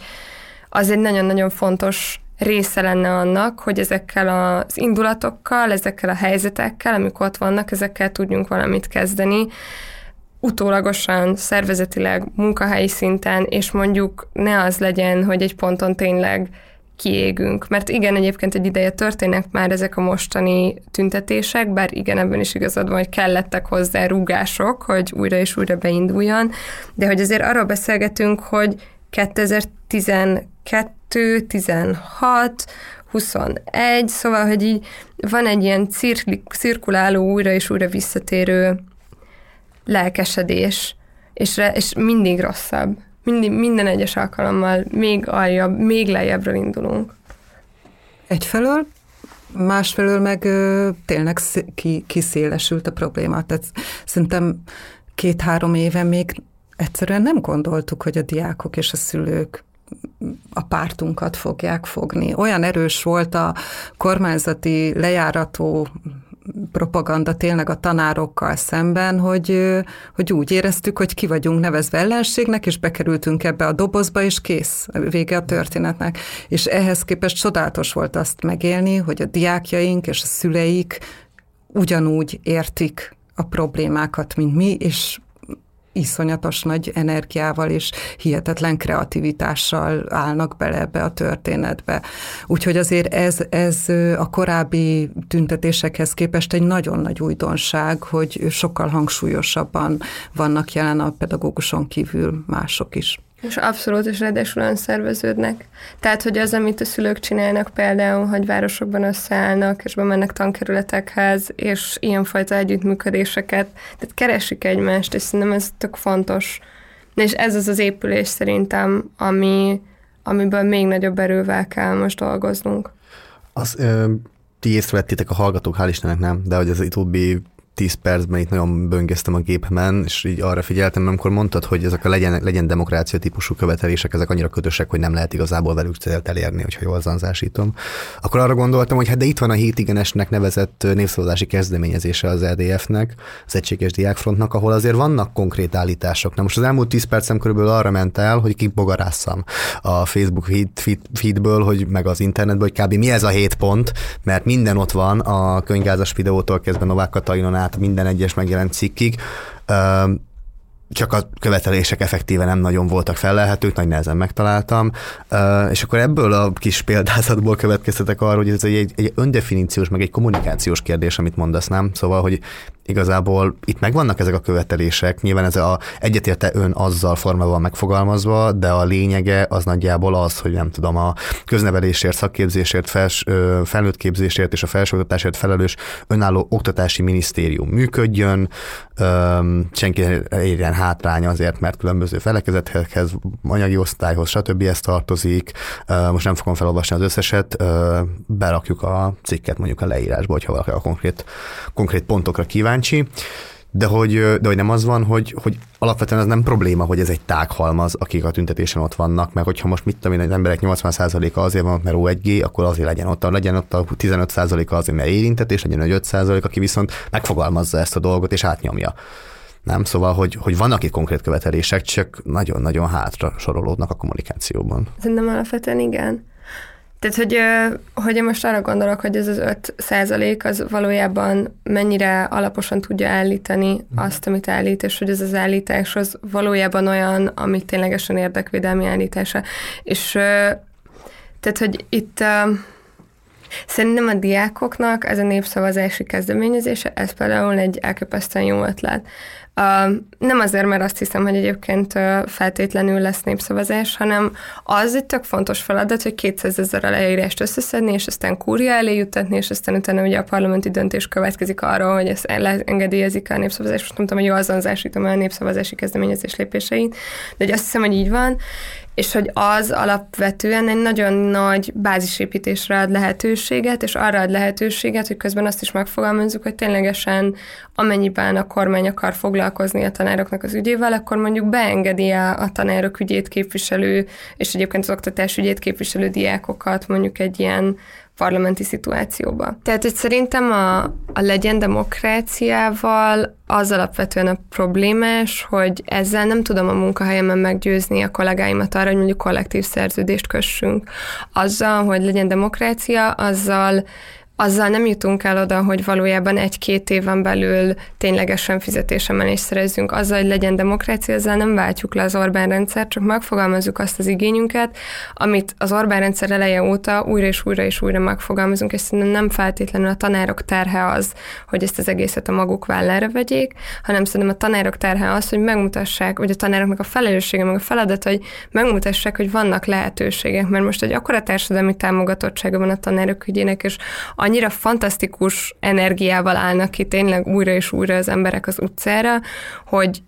nagyon-nagyon fontos része lenne annak, hogy ezekkel az indulatokkal, ezekkel a helyzetekkel, amik ott vannak, ezekkel tudjunk valamit kezdeni, utólagosan, szervezetileg, munkahelyi szinten, és mondjuk ne az legyen, hogy egy ponton tényleg kiégünk. Mert igen, egyébként egy ideje történnek már ezek a mostani tüntetések, bár igen, ebben is igazad van, hogy kellettek hozzá rúgások, hogy újra és újra beinduljon, de hogy azért arról beszélgetünk, hogy 2012, 16, 21, szóval, hogy így van egy ilyen cirkuláló, újra és újra visszatérő lelkesedés, és mindig rosszabb. Minden egyes alkalommal még aljabb, még lejjebbről indulunk. Egyfelől, másfelől meg tényleg kiszélesült a probléma. Tehát szerintem 2-3 éve még egyszerűen nem gondoltuk, hogy a diákok és a szülők a pártunkat fogják fogni. Olyan erős volt a kormányzati lejárató propaganda tényleg a tanárokkal szemben, hogy úgy éreztük, hogy ki vagyunk nevezve ellenségnek, és bekerültünk ebbe a dobozba, és kész, vége a történetnek. És ehhez képest csodálatos volt azt megélni, hogy a diákjaink és a szüleik ugyanúgy értik a problémákat, mint mi, és iszonyatos nagy energiával és hihetetlen kreativitással állnak bele ebbe a történetbe. Úgyhogy azért ez a korábbi tüntetésekhez képest egy nagyon nagy újdonság, hogy sokkal hangsúlyosabban vannak jelen a pedagóguson kívül mások is. És abszolút, és ráadásul önszerveződnek. Tehát, hogy az, amit a szülők csinálnak például, hogy városokban összeállnak, és bemennek tankerületekhez, és ilyenfajta együttműködéseket, tehát keresik egymást, és szerintem ez tök fontos. És ez az az épülés szerintem, amiből még nagyobb erővel kell most dolgoznunk. Ti észrevettétek a hallgatók, hál' Istennek nem, de hogy az utóbbi 10 percben itt nagyon böngésztem a gépemen, és így arra figyeltem, amikor mondtad, hogy ezek a legyen demokrácia típusú követelések, ezek annyira ködösek, hogy nem lehet igazából velük célt elérni, hogyha jól zanzásítom. Akkor arra gondoltam, hogy hát de itt van a hét igenesnek nevezett népszavazási kezdeményezése az EDF-nek, az Egységes Diákfrontnak, ahol azért vannak konkrét állítások. Na most az elmúlt 10 percem körülbelül arra ment el, hogy kibogarásszam a Facebook feedből, hogy meg az internetből, hogy kb. Mi ez a 7 pont, mert minden ott van, a Könygázas videótól kezdve Novák Katalinon át minden egyes megjelent cikkig, csak a követelések effektíve nem nagyon voltak fellelhetők, nagy nehezen megtaláltam, és akkor ebből a kis példázatból következtetek arra, hogy ez egy öndefiníciós, meg egy kommunikációs kérdés, amit mondasz, nem? Szóval, hogy igazából itt megvannak ezek a követelések, nyilván ez a egyetérte ön azzal formában megfogalmazva, de a lényege az nagyjából az, hogy nem tudom, a köznevelésért, szakképzésért, felnőtt képzésért és a felsőoktatásért felelős önálló oktatási minisztérium működjön, senki érjen hátrány azért, mert különböző felekezetekhez, anyagi osztályhoz, stb. Ez tartozik. Most nem fogom felolvasni az összeset, berakjuk a cikket mondjuk a leírásba, hogyha valaki a konkrét pontokra kíván. De hogy nem az van, hogy alapvetően az nem probléma, hogy ez egy tághalmaz, akik a tüntetésen ott vannak, meg hogyha most mit tudom én, az emberek 80%-a azért van, mert O1G, akkor azért legyen ott a 15%-a azért, mert érintett, és legyen a 5%, aki viszont megfogalmazza ezt a dolgot, és átnyomja. Nem? Szóval, hogy vannak itt konkrét követelések, csak nagyon-nagyon hátra sorolódnak a kommunikációban. Szerintem alapvetően igen. Tehát, hogy én most arra gondolok, hogy ez az 5% az valójában mennyire alaposan tudja állítani azt, amit állít, és hogy ez az állítás az valójában olyan, amit ténylegesen érdekvédelmi állítása. És tehát, hogy itt szerintem a diákoknak ez a népszavazási kezdeményezése, ez például egy elképesztően jó ötlet. Nem azért, mert azt hiszem, hogy egyébként feltétlenül lesz népszavazás, hanem az egy tök fontos feladat, hogy 200 000 aláírást összeszedni, és aztán kúria elé juttatni, és aztán utána ugye a parlamenti döntés következik arról, hogy ezt engedélyezik a népszavazás. Most nem tudom, hogy jól zanzásítom el a népszavazási kezdeményezés lépéseit, de azt hiszem, hogy így van, és hogy az alapvetően egy nagyon nagy bázisépítésre ad lehetőséget, és arra ad lehetőséget, hogy közben azt is megfogalmazzuk, hogy ténylegesen amennyiben a kormány akar foglalkozni a tanároknak az ügyével, akkor mondjuk beengedi a tanárok ügyét képviselő, és egyébként az oktatás ügyét képviselő diákokat mondjuk egy ilyen parlamenti szituációba. Tehát, hogy szerintem a legyen demokráciával az alapvetően a problémás, hogy ezzel nem tudom a munkahelyemen meggyőzni a kollégáimat arra, hogy mondjuk kollektív szerződést kössünk. Azzal, hogy legyen demokrácia, azzal nem jutunk el oda, hogy valójában 1-2 éven belül ténylegesen fizetésemelést szerezzünk. Azzal, hogy legyen demokrácia, ezzel nem váltjuk le az Orbán rendszer, csak megfogalmazunk azt az igényünket, amit az Orbán rendszer eleje óta újra és újra megfogalmazunk, és szerintem nem feltétlenül a tanárok terhe az, hogy ezt az egészet a maguk vállára vegyék, hanem szerintem a tanárok terhe az, hogy megmutassák, hogy a tanároknak a felelőssége, meg a feladat, hogy megmutassák, hogy vannak lehetőségek, mert most egy akkora társadalmi támogatottsága van a tanárok ügyének, és annyira fantasztikus energiával állnak ki tényleg újra és újra az emberek az utcára, hogy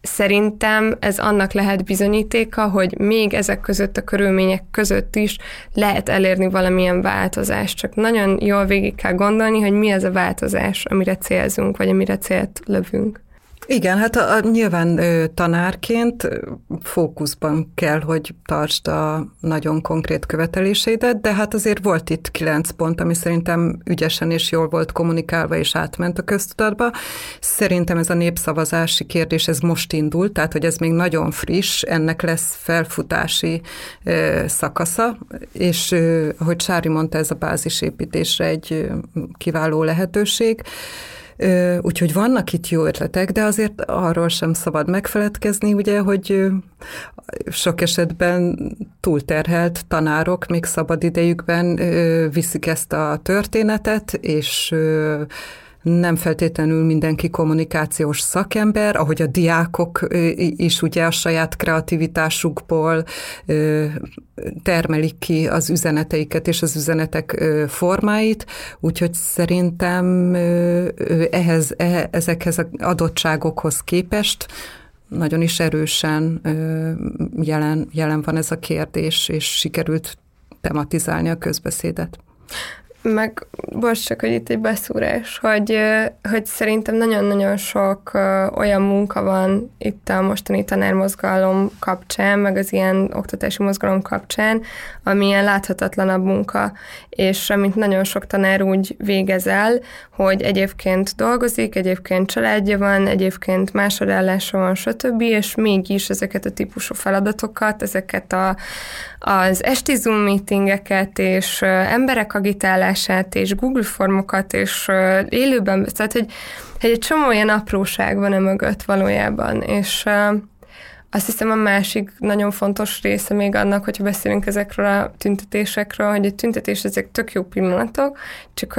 szerintem ez annak lehet bizonyítéka, hogy még ezek között, a körülmények között is lehet elérni valamilyen változást. Csak nagyon jól végig kell gondolni, hogy mi az a változás, amire célzunk, vagy amire célt lövünk. Igen, hát nyilván tanárként fókuszban kell, hogy tartsd a nagyon konkrét követeléseidet, de hát azért volt itt 9 pont, ami szerintem ügyesen és jól volt kommunikálva, és átment a köztudatba. Szerintem ez a népszavazási kérdés, ez most indult, tehát hogy ez még nagyon friss, ennek lesz felfutási szakasza, és ahogy Sári mondta, ez a bázisépítésre egy kiváló lehetőség. Úgyhogy vannak itt jó ötletek, de azért arról sem szabad megfeledkezni, ugye, hogy sok esetben túlterhelt tanárok még szabad idejükben viszik ezt a történetet, és nem feltétlenül mindenki kommunikációs szakember, ahogy a diákok is ugye a saját kreativitásukból termelik ki az üzeneteiket és az üzenetek formáit, úgyhogy szerintem ezekhez az adottságokhoz képest nagyon is erősen jelen van ez a kérdés, és sikerült tematizálni a közbeszédet. meg bocs, csak, hogy itt egy beszúrás, hogy szerintem nagyon-nagyon sok olyan munka van itt a mostani tanármozgalom kapcsán, meg az ilyen oktatási mozgalom kapcsán, ami ilyen láthatatlanabb munka, és amit nagyon sok tanár úgy végez el, hogy egyébként dolgozik, egyébként családja van, egyébként másodállása van, stb., és mégis ezeket a típusú feladatokat, ezeket az esti Zoom meetingeket, és emberek agitálását, és Google formokat, és élőben, tehát, hogy egy csomó ilyen apróság van mögött valójában, és azt hiszem a másik nagyon fontos része még annak, hogyha beszélünk ezekről a tüntetésekről, hogy a tüntetés ezek tök jó pillanatok, csak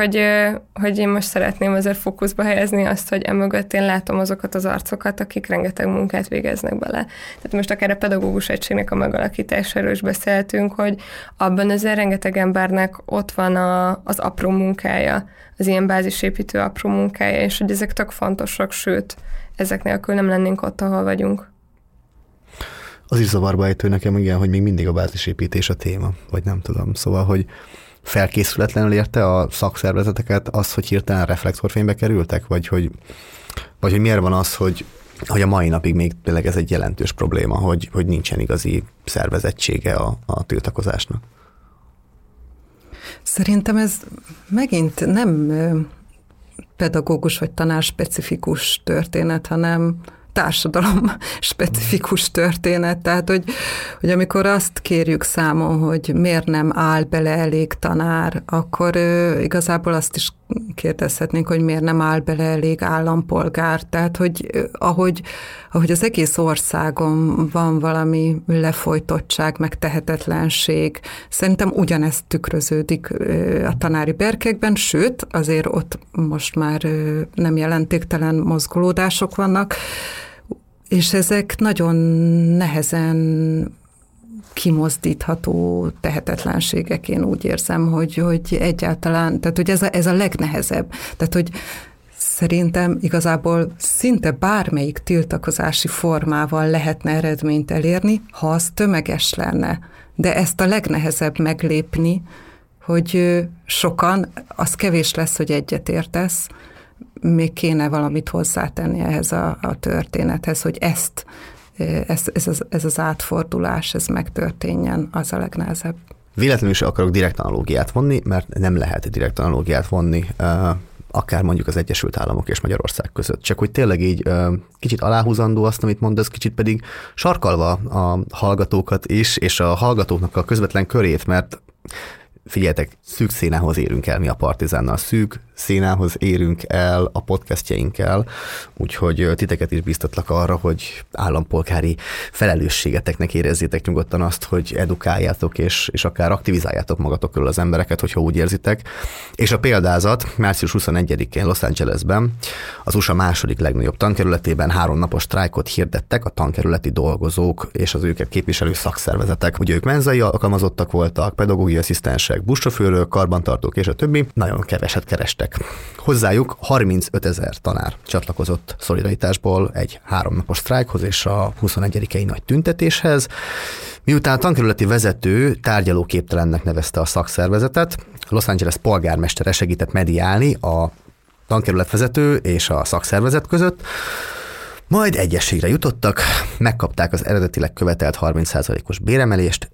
hogy én most szeretném azért fókuszba helyezni azt, hogy emögött én látom azokat az arcokat, akik rengeteg munkát végeznek bele. Tehát most akár a Pedagógus Egységnek a megalakításáról is beszéltünk, hogy abban azért rengeteg embernek ott van az apró munkája, az ilyen bázisépítő apró munkája, és hogy ezek tök fontosak, sőt, ezek nélkül nem lennénk ott, ahol vagyunk. Az is zavarba ejtő nekem, igen, hogy még mindig a bázisépítés a téma, vagy nem tudom. Szóval, hogy felkészületlenül érte a szakszervezeteket az, hogy hirtelen reflektorfénybe kerültek? Vagy hogy miért van az, hogy a mai napig még tényleg ez egy jelentős probléma, hogy nincsen igazi szervezettsége a tiltakozásnak? Szerintem ez megint nem pedagógus vagy tanárspecifikus történet, hanem társadalom specifikus történet, tehát hogy amikor azt kérjük számon, hogy miért nem áll bele elég tanár, akkor igazából azt is kérdezhetnénk, hogy miért nem áll bele elég állampolgár, tehát hogy ahogy az egész országon van valami lefolytottság, meg tehetetlenség, szerintem ugyanezt tükröződik a tanári berkekben, sőt, azért ott most már nem jelentéktelen mozgolódások vannak, és ezek nagyon nehezen kimozdítható tehetetlenségek, én úgy érzem, hogy egyáltalán, tehát hogy ez a legnehezebb. Tehát, hogy szerintem igazából szinte bármelyik tiltakozási formával lehetne eredményt elérni, ha az tömeges lenne. De ezt a legnehezebb meglépni, hogy sokan, az kevés lesz, hogy egyet értesz, még kéne valamit hozzátenni ehhez a történethez, hogy ez az átfordulás, ez megtörténjen, az a legnehezebb. Véletlenül is akarok direkt analógiát vonni, mert nem lehet direkt analógiát vonni, akár mondjuk az Egyesült Államok és Magyarország között. Csak hogy tényleg így kicsit aláhúzandó azt, amit mondasz, kicsit pedig sarkalva a hallgatókat is, és a hallgatóknak a közvetlen körét, mert figyeljetek, szűk szénához érünk el mi a Partizánnal, szűk szénához érünk el a podcastjeinkkel, úgyhogy titeket is biztatlak arra, hogy állampolgári felelősségeteknek érezzétek nyugodtan azt, hogy edukáljátok és akár aktivizáljátok magatok körül az embereket, hogyha úgy érzitek. És a példázat március 21-én Los Angelesben, az USA második legnagyobb tankerületében 3 napos sztrájkot hirdettek a tankerületi dolgozók és az őket képviselő szakszervezetek. Ugye ők menzai alkalmazottak voltak, pedagógiai asszisztensek, buszsofőrök, karbantartók és a többi. Nagyon keveset kerestek. Hozzájuk 35 000 tanár csatlakozott szolidaritásból egy 3 napos sztrájkhoz és a 21-i nagy tüntetéshez. Miután a tankerületi vezető tárgyalóképtelennek nevezte a szakszervezetet, Los Angeles polgármestere segített mediálni a tankerületvezető és a szakszervezet között, majd egyességre jutottak, megkapták az eredetileg követelt 30%-os béremelést,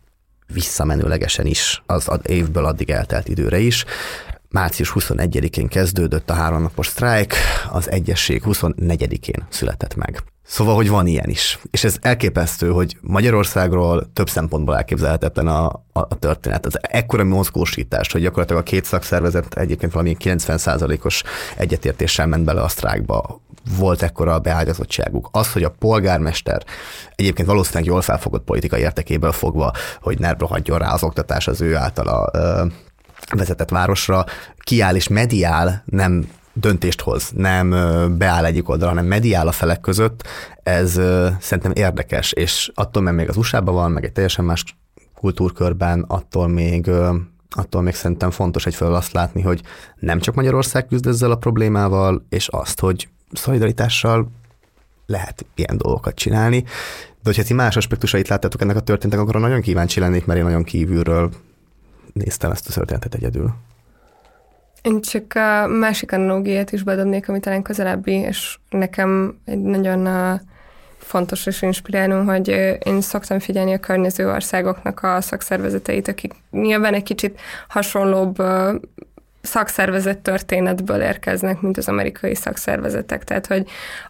visszamenőlegesen is az évből addig eltelt időre is. Március 21-én kezdődött a 3 napos sztrájk, az Egyesség 24-én született meg. Szóval, hogy van ilyen is. És ez elképesztő, hogy Magyarországról több szempontból elképzelhetetlen a történet. Az ekkora mozgósítás, hogy gyakorlatilag a két szakszervezet egyébként valami 90%-os egyetértéssel ment bele a sztrájkba. Volt ekkora a beágyazottságuk. Az, hogy a polgármester egyébként valószínűleg jól felfogott politikai értekéből fogva, hogy ne rohadjon rá az oktatás az ő általa vezetett városra, kiáll és mediál, nem döntést hoz, nem beáll egyik oldalra, hanem mediál a felek között, ez szerintem érdekes, és attól még az USA-ban van, meg egy teljesen más kultúrkörben, attól még szerintem fontos egyfelől azt látni, hogy nem csak Magyarország küzd ezzel a problémával, és azt, hogy szolidaritással lehet ilyen dolgokat csinálni, de hogyha ti más aspektusait láttátok ennek a történtek, akkor nagyon kíváncsi lennék, mert én nagyon kívülről néztem ezt a történetet egyedül. Én csak a másik analógiát is bedobnék, ami talán közelebbi, és nekem egy nagyon fontos és inspiráló, hogy én szoktam figyelni a környező országoknak a szakszervezeteit, akik nyilván egy kicsit hasonlóbb szakszervezet történetből érkeznek, mint az amerikai szakszervezetek. Tehát, hogy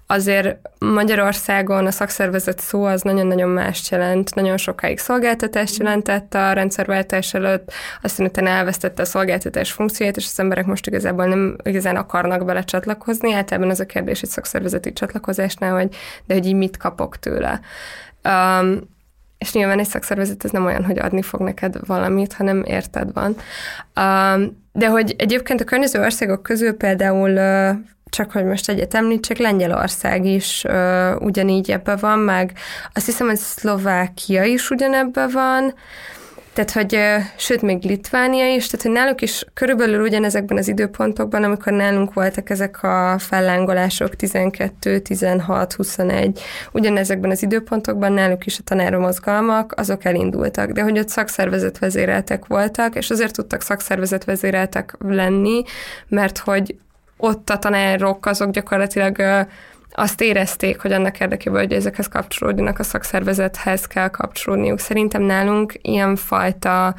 azért Magyarországon a szakszervezet szó az nagyon-nagyon mást jelent. Nagyon sokáig szolgáltatást jelentett a rendszerváltás előtt, aztán utána elvesztette a szolgáltatás funkcióját, és az emberek most igazából nem igazán akarnak bele csatlakozni. Általában az a kérdés egy szakszervezeti csatlakozásnál, hogy de hogy így mit kapok tőle. És nyilván egy szakszervezet ez nem olyan, hogy adni fog neked valamit, hanem érted van. De hogy egyébként a környező országok közül például, csak hogy most egyet említsek, Lengyelország is ugyanígy ebben van, meg azt hiszem, hogy Szlovákia is ugyanebben van, tehát, hogy sőt, még Litvánia is, tehát, hogy náluk is körülbelül ugyanezekben az időpontokban, amikor nálunk voltak ezek a fellángolások 12, 16, 21, ugyanezekben az időpontokban náluk is a tanáromozgalmak, azok elindultak, de hogy ott szakszervezetvezéreltek voltak, és azért tudtak szakszervezetvezéreltek lenni, mert hogy ott a tanárok azok gyakorlatilag azt érezték, hogy annak érdekében, hogy ezekhez kapcsolódjanak, a szakszervezethez kell kapcsolódniuk. Szerintem nálunk ilyenfajta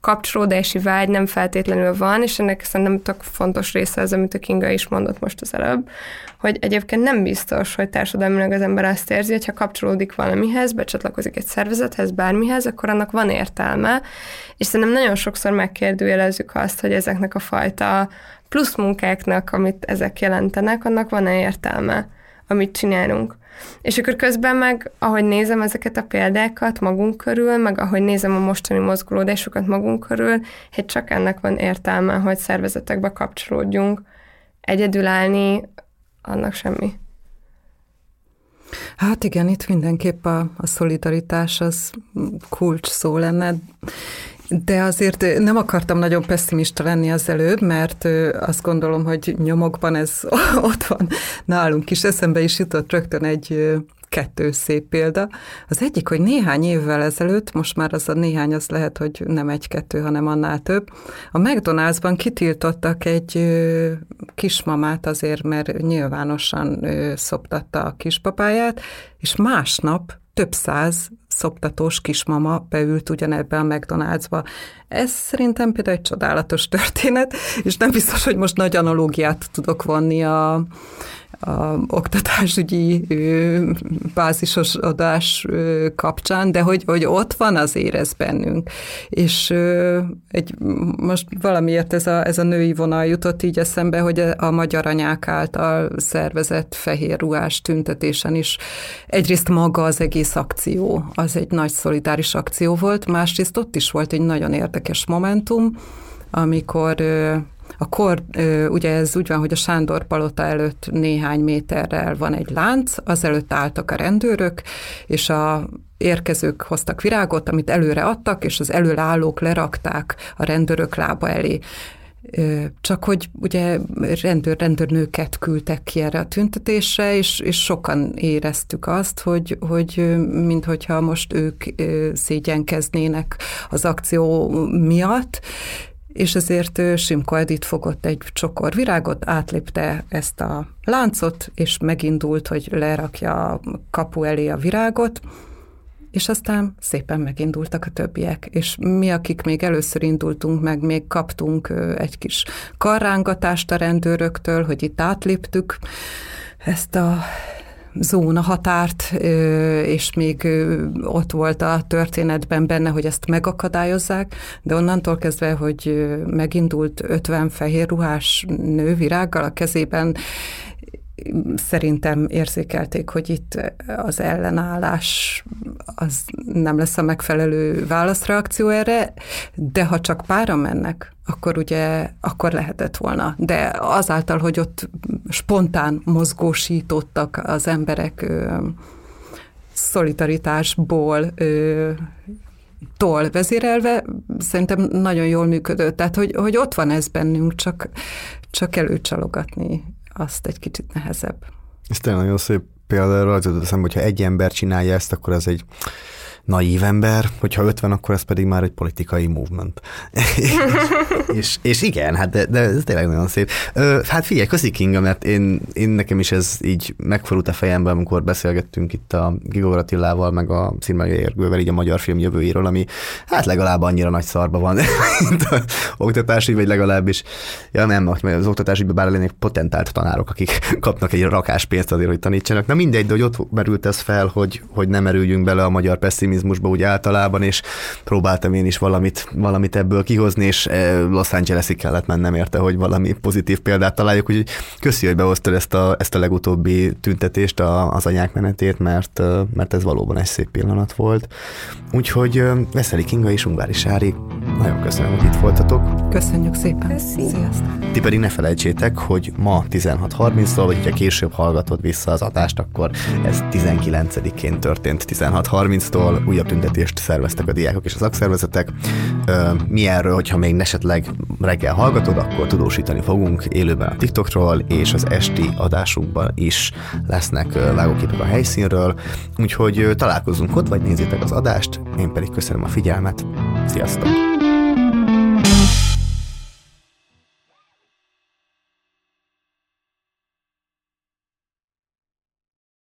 kapcsolódási vágy nem feltétlenül van, és ennek szerintem tök fontos része az, amit a Kinga is mondott most az előbb, hogy egyébként nem biztos, hogy társadalmilag az ember azt érzi, hogyha kapcsolódik valamihez, becsatlakozik egy szervezethez, bármihez, akkor annak van értelme, és szerintem nagyon sokszor megkérdőjelezzük azt, hogy ezeknek a fajta plusz munkáknak, amit ezek jelentenek, annak van értelme, amit csinálunk. És akkor közben meg, ahogy nézem ezeket a példákat magunk körül, meg ahogy nézem a mostani mozgolódásokat magunk körül, hát csak ennek van értelme, hogy szervezetekbe kapcsolódjunk. Egyedül állni, annak semmi. Hát igen, itt mindenképp a szolidaritás az kulcs szó lenne. De azért nem akartam nagyon pessimista lenni az előbb, mert azt gondolom, hogy nyomokban ez ott van nálunk is. Eszembe is jutott rögtön kettő szép példa. Az egyik, hogy néhány évvel ezelőtt, most már az a néhány, az lehet, hogy nem 1-2, hanem annál több. A McDonald's-ban kitiltottak egy kismamát azért, mert nyilvánosan szoptatta a kispapáját, és másnap több száz szoptatós kismama beült ugyanebbe a McDonald's-ba. Ez szerintem például egy csodálatos történet, és nem biztos, hogy most nagy analógiát tudok vonni a oktatásügyi bázisosodás kapcsán, de hogy ott van azért ez bennünk. És most valamiért ez a női vonal jutott így eszembe, hogy a magyar anyák által szervezett fehér ruhás tüntetésen is egyrészt maga az egész akció, az egy nagy szolidáris akció volt, másrészt ott is volt egy nagyon érdekes momentum, amikor ugye ez úgy van, hogy a Sándor Palota előtt néhány méterrel van egy lánc, azelőtt álltak a rendőrök, és a érkezők hoztak virágot, amit előre adtak, és az előállók lerakták a rendőrök lába elé. Csak hogy ugye rendőrnőket küldtek ki erre a tüntetésre, és sokan éreztük azt, hogy minthogyha most ők szégyenkeznének az akció miatt, és ezért Simkó Edit fogott egy csokor virágot, átlépte ezt a láncot, és megindult, hogy lerakja a kapu elé a virágot, és aztán szépen megindultak a többiek. És mi, akik még először indultunk meg, még kaptunk egy kis karrángatást a rendőröktől, hogy itt átléptük ezt a zóna határt, és még ott volt a történetben benne, hogy ezt megakadályozzák, de onnantól kezdve, hogy megindult 50 fehér ruhás nő virággal a kezében, szerintem érzékelték, hogy itt az ellenállás az nem lesz a megfelelő válaszreakció erre, de ha csak páran mennek, akkor lehetett volna. De azáltal, hogy ott spontán mozgósítottak az emberek szolidaritásból, tól vezérelve, szerintem nagyon jól működött. Tehát, hogy ott van ez bennünk, csak előcsalogatni azt egy kicsit nehezebb. Ez tényleg nagyon szép példa, rajta eszembe, hogyha egy ember csinálja ezt, akkor ez egy naív ember, hogyha 50, akkor ez pedig már egy politikai movement. és igen, hát de ez tényleg nagyon szép. Hát figyelj, köszi Kinga, mert én nekem is ez így megfordult a fejemben, amikor beszélgettünk itt a Gigóra Attilával, meg a Szirmai Érgővel így a magyar film jövőjéről, ami hát legalább annyira nagy szarba van, mint az oktatásügy, vagy legalábbis, ja nem, az oktatásügyben bár lennének potentált tanárok, akik kapnak egy rakás pénzt azért, hogy tanítsanak. Na mindegy, de hogy ott merült ez fel, hogy nem erüljünk bele a magyar pesszimizmusba úgy általában, és próbáltam én is valamit ebből kihozni, és Los Angelesig kellett mennem érte, hogy valami pozitív példát találjuk, úgyhogy köszi, hogy behoztad ezt a legutóbbi tüntetést, az anyák menetét, mert ez valóban egy szép pillanat volt. Úgyhogy Weszely Kinga és Ungvári Sári, nagyon köszönöm, hogy itt voltatok. Köszönjük szépen. Köszönjük. Sziasztok. Ti pedig ne felejtsétek, hogy ma 16:30-tól, vagy hogyha később hallgatod vissza az adást, akkor ez 19-én történt 16:30-tól. Újabb tüntetést szerveztek a diákok és a szakszervezetek. Mi erről, hogyha még esetleg reggel hallgatod, akkor tudósítani fogunk élőben a TikTokról, és az esti adásunkban is lesznek vágóképek a helyszínről. Úgyhogy találkozunk ott, vagy nézzétek az adást. Én pedig köszönöm a figyelmet. Sziasztok!